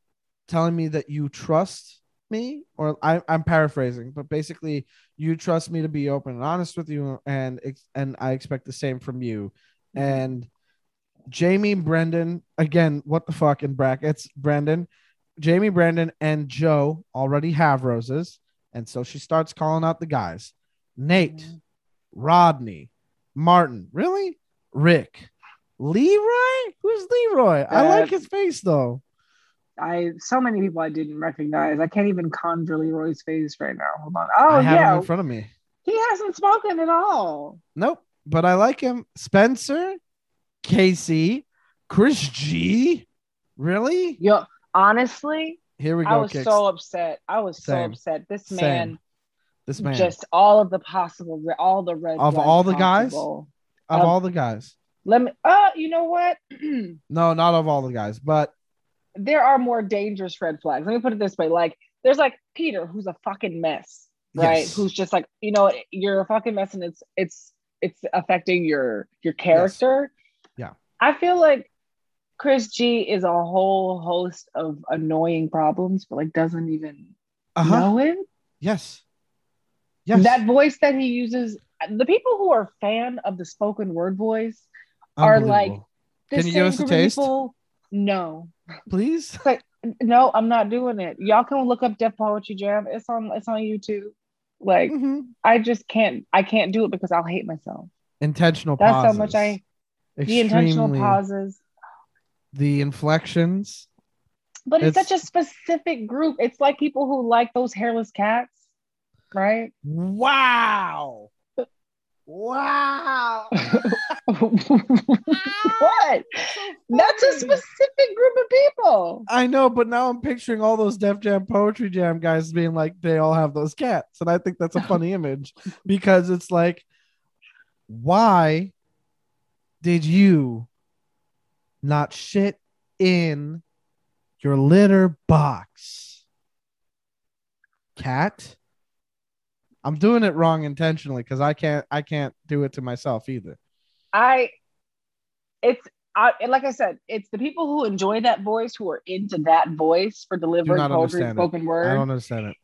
telling me that you trust me, or I'm paraphrasing, but basically you trust me to be open and honest with you. And I expect the same from you. And Jamie, Brandon, again, what the fuck in brackets, Brandon, Jamie, Brandon and Joe already have roses. And so she starts calling out the guys, Nate, Rodney, Martin, really? Rick, Leroy? Who's Leroy? I like his face though. So many people I didn't recognize. I can't even conjure Leroy's face right now. Hold on. Oh, I have him in front of me. He hasn't spoken at all. Nope. But I like him. Spencer, Casey, Chris G. Really? Yo, honestly, here we go. I was Kix. So upset. I was Same. So upset. This man, just all of the possible, all the red of all the possible. Guys, of all the guys. Let me. Oh, you know what? No, not of all the guys, but. There are more dangerous red flags. Let me put it this way. Like, there's like Peter, who's a fucking mess, right? Yes. Who's just like, you know, you're a fucking mess and it's affecting your character. Yes. Yeah. I feel like Chris G is a whole host of annoying problems, but like doesn't even know it. Yes. Yes. That voice that he uses, the people who are a fan of the spoken word voice are like, this can you give us a taste? People, no. Please, it's like, no, I'm not doing it. Y'all can look up Deaf Poetry Jam. It's on YouTube. Like, I can't do it because I'll hate myself. Intentional pauses. That's how much I. The intentional pauses. The inflections. But it's such a specific group. It's like people who like those hairless cats, right? Wow. What? That's a specific group of people. I know, but now I'm picturing all those Def Jam Poetry Jam guys being like, they all have those cats. And I think that's a funny image because it's like, why did you not shit in your litter box? Cat? I'm doing it wrong intentionally because I can't do it to myself either. Like I said, it's the people who enjoy that voice, who are into that voice for delivering poetry, spoken word. I don't understand it.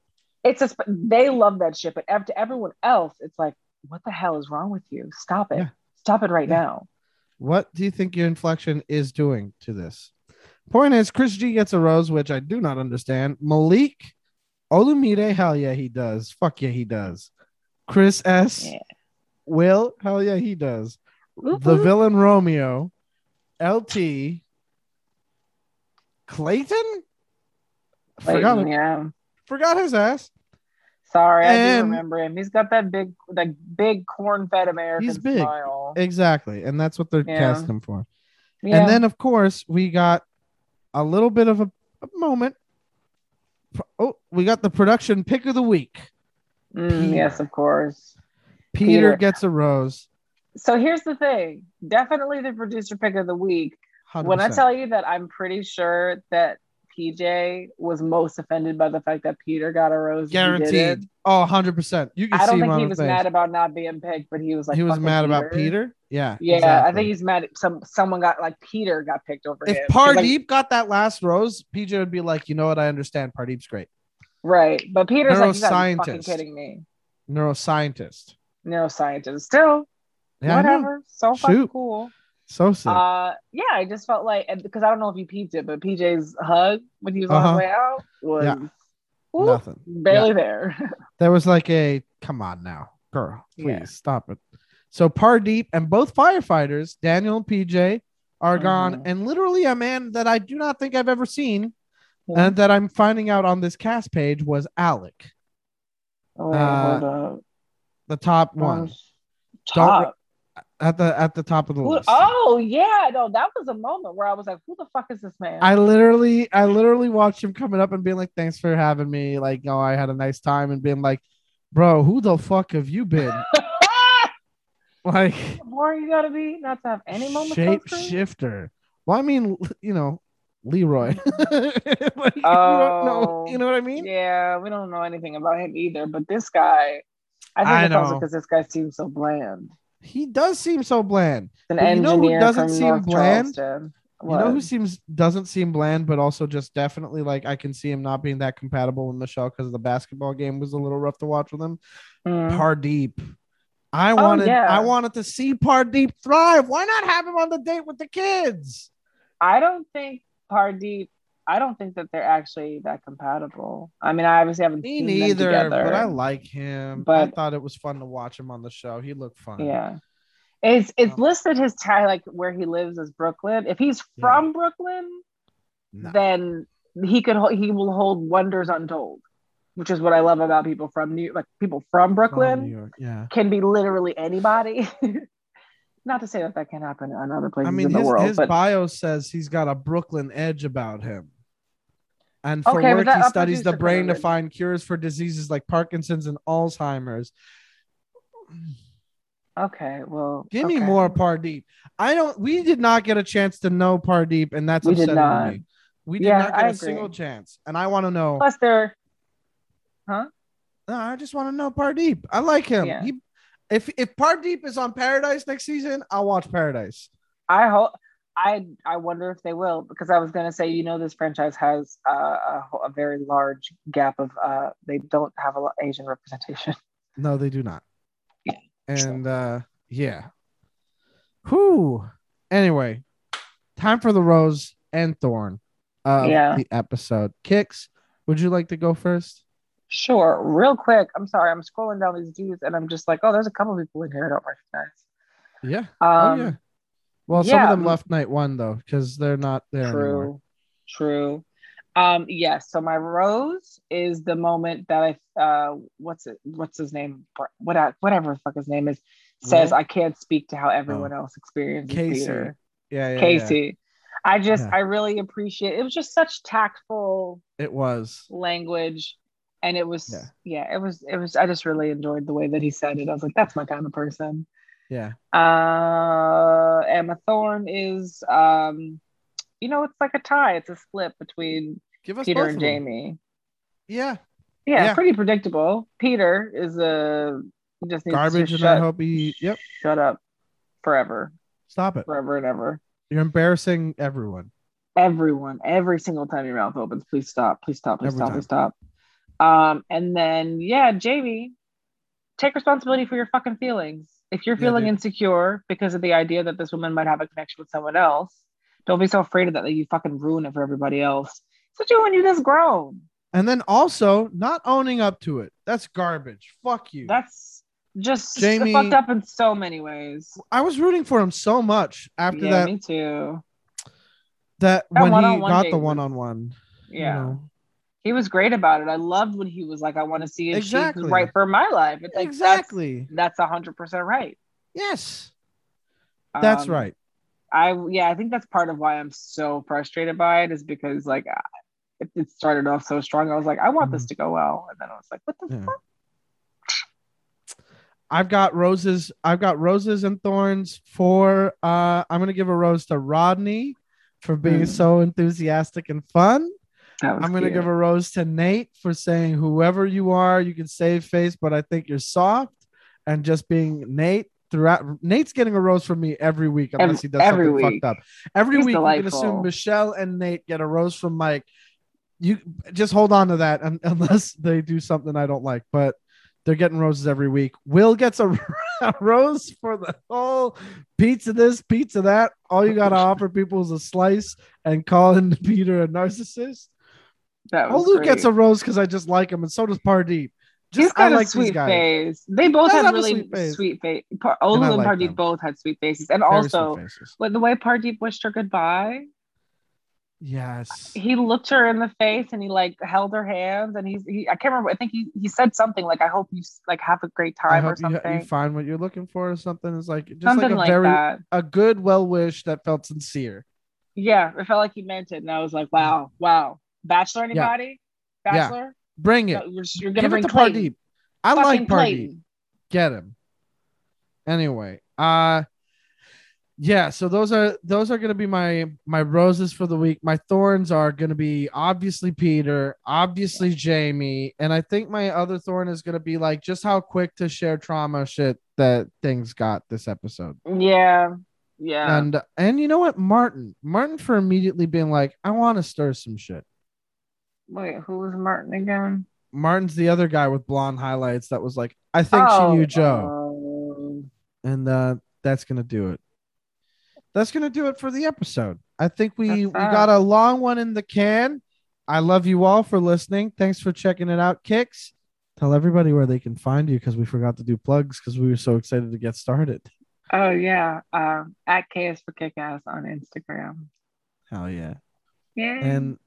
They love that shit, but to everyone else, it's like, what the hell is wrong with you? Stop it. Yeah. Stop it right now. What do you think your inflection is doing to this? Point is, Chris G gets a rose, which I do not understand. Malik. Olumide, hell yeah, he does. Fuck yeah, he does. Chris S. Yeah. Will, hell yeah, he does. Woo-hoo. The villain Romeo. LT. Clayton? Forgot him. Yeah. Forgot his ass. Sorry, I do remember him. He's got that big corn-fed American smile. Exactly, and that's what they're casting him for. Yeah. And then, of course, we got a little bit of a moment. Oh, we got the production pick of the week. Yes, of course. Peter gets a rose. So here's the thing. Definitely the producer pick of the week. 100%. When I tell you that I'm pretty sure that PJ was most offended by the fact that Peter got a rose. Guaranteed. Oh, 100%. You can see. I don't think he was mad about not being picked, but he was like, he was mad about Peter. Yeah. Yeah. Exactly. I think he's mad. Someone got like Peter got picked over him. If Pardeep got that last rose, PJ would be like, you know what? I understand. Pardeep's great. Right. But Peter's like, you gotta be fucking kidding me. Neuroscientist. Still. Yeah, whatever. So fucking cool. So sick. Yeah, I just felt like, because I don't know if you peeped it, but PJ's hug when he was on his way out was nothing. Barely there. There was like a, come on now, girl, please stop it. So Pardeep and both firefighters, Daniel and PJ, are gone, and literally a man that I do not think I've ever seen, and that I'm finding out on this cast page was Alec. Oh, hold up. The top one. Top. At the top of the list. Oh yeah, no, that was a moment where I was like, "Who the fuck is this man?" I literally watched him coming up and being like, "Thanks for having me." Like, no, I had a nice time, and being like, "Bro, who the fuck have you been?" Like, more you gotta be not to have any moment. Shapeshifter. Well, I mean, you know, Leroy. Like, oh, you know what I mean? Yeah, we don't know anything about him either. But this guy, I think it's also because this guy seems so bland. He does seem so bland. An engineer, you know who doesn't seem North bland? You know who doesn't seem bland, but also just definitely like I can see him not being that compatible with Michelle because the basketball game was a little rough to watch with him. Pardeep. I wanted to see Pardeep thrive. Why not have him on the date with the kids? I don't think that they're actually that compatible. I mean, I obviously haven't seen them together, but I like him. But I thought it was fun to watch him on the show. He looked fun. Yeah. It's listed his tag, like where he lives, as Brooklyn. If he's from Brooklyn, then he will hold wonders untold, which is what I love about people from Brooklyn. From New York, yeah. Can be literally anybody. Not to say that can't happen in other places in the world. His bio says he's got a Brooklyn edge about him. And for work, he studies the brain to find cures for diseases like Parkinson's and Alzheimer's. Okay, well, give me more Pardeep. We did not get a chance to know Pardeep, and that's upsetting to me. We did not get a single chance, and I want to know. Plus, No, I just want to know Pardeep. I like him. Yeah. If Pardeep is on Paradise next season, I'll watch Paradise. I hope. I wonder if they will, because I was going to say, you know, this franchise has a very large gap of they don't have a lot of Asian representation. No, they do not. And yeah. Whoo. Anyway, time for the Rose and Thorn of the episode. Kix, would you like to go first? Sure. Real quick. I'm sorry. I'm scrolling down these dudes and I'm just like, oh, there's a couple people in here I don't recognize. Yeah. Well, some of them left night one, though, because they're not there anymore. True. Yes. So my Rose is the moment that I what's his name? Whatever the fuck his name is, says I can't speak to how everyone else experiences Casey. Casey. Yeah. I really appreciate it. Was just such tactful. It was language, and it was it was. I just really enjoyed the way that he said it. I was like, that's my kind of person. Yeah. And my Thorn is you know, it's like a tie. It's a split between Peter and Jamie. Yeah. Yeah, pretty predictable. Peter is he just needs garbage, to I hope he shut up forever. Stop it. Forever and ever. You're embarrassing everyone. Every single time your mouth opens, please stop. Please stop. Please stop. Please stop. And then Jamie, take responsibility for your fucking feelings. If you're feeling insecure because of the idea that this woman might have a connection with someone else, don't be so afraid of that you fucking ruin it for everybody else. Especially when you're this grown. And then also not owning up to it. That's garbage. Fuck you. That's just Jamie, fucked up in so many ways. I was rooting for him so much after that. Me too. That when he got the one-on-one. Yeah. You know. He was great about it. I loved when he was like, I want to see if she's right for my life. It's like, exactly. That's 100% right. Yes. That's right. I think that's part of why I'm so frustrated by it, is because like it started off so strong. I was like, I want this to go well, and then I was like, what the fuck? I've got roses and thorns for. I'm gonna give a rose to Rodney for being so enthusiastic and fun. I'm gonna give a rose to Nate for saying, whoever you are, you can save face, but I think you're soft, and just being Nate. Throughout, Nate's getting a rose from me every week, unless he does something fucked up. Every week, you can assume Michelle and Nate get a rose from Mike. You just hold on to that, unless they do something I don't like. But they're getting roses every week. Will gets a rose for the whole pizza this, pizza that. All you got to offer people is a slice, and calling Peter a narcissist. Olu gets a rose because I just like him, and so does Pardeep. He's got a sweet face. They both have really sweet face. Olu and Pardeep both had sweet faces. And also, the way Pardeep wished her goodbye. Yes. He looked her in the face and he like held her hands, and I can't remember. I think he said something like, I hope you like have a great time or something. You find what you're looking for or something. It's like just something like a good well wish that felt sincere. Yeah, it felt like he meant it. And I was like, wow. Bachelor anybody? Yeah. Bachelor? Yeah. Bring it. You're gonna bring it to Pardeep. I like Pardeep. Get him. Anyway, Yeah, so those are going to be my roses for the week. My thorns are going to be obviously Peter, obviously Jamie, and I think my other thorn is going to be like just how quick to share trauma shit that things got this episode. Yeah. And you know what, Martin for immediately being like, I want to stir some shit. Wait, who was Martin again? Martin's the other guy with blonde highlights that was like, I think she knew Joe, and that's gonna do it. That's going to do it for the episode. I think we got a long one in the can. I love you all for listening. Thanks for checking it out, Kix. Tell everybody where they can find you because we forgot to do plugs because we were so excited to get started. Oh, yeah. At KS for Kickass on Instagram. Hell yeah. Yeah. And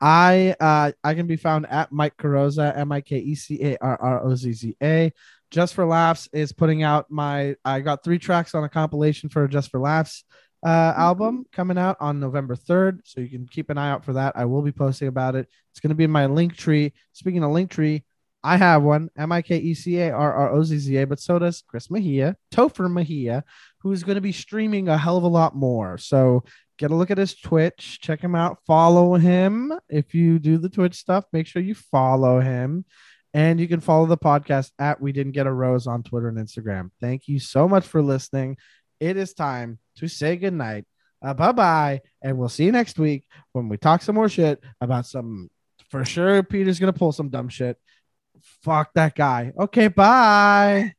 I can be found at Mike Carozza, MikeCarrozza. Just for Laughs is putting out I got 3 tracks on a compilation for Just for Laughs album coming out on November 3rd. So you can keep an eye out for that. I will be posting about it. It's going to be in my Linktree. Speaking of Linktree, I have one, MikeCarrozza, but so does Chris Mejia, Topher Mejia, who's going to be streaming a hell of a lot more. So get a look at his Twitch. Check him out. Follow him. If you do the Twitch stuff, make sure you follow him. And you can follow the podcast at We Didn't Get a Rose on Twitter and Instagram. Thank you so much for listening. It is time to say goodnight. Bye-bye. And we'll see you next week when we talk some more shit about some. For sure, Peter's going to pull some dumb shit. Fuck that guy. Okay, bye.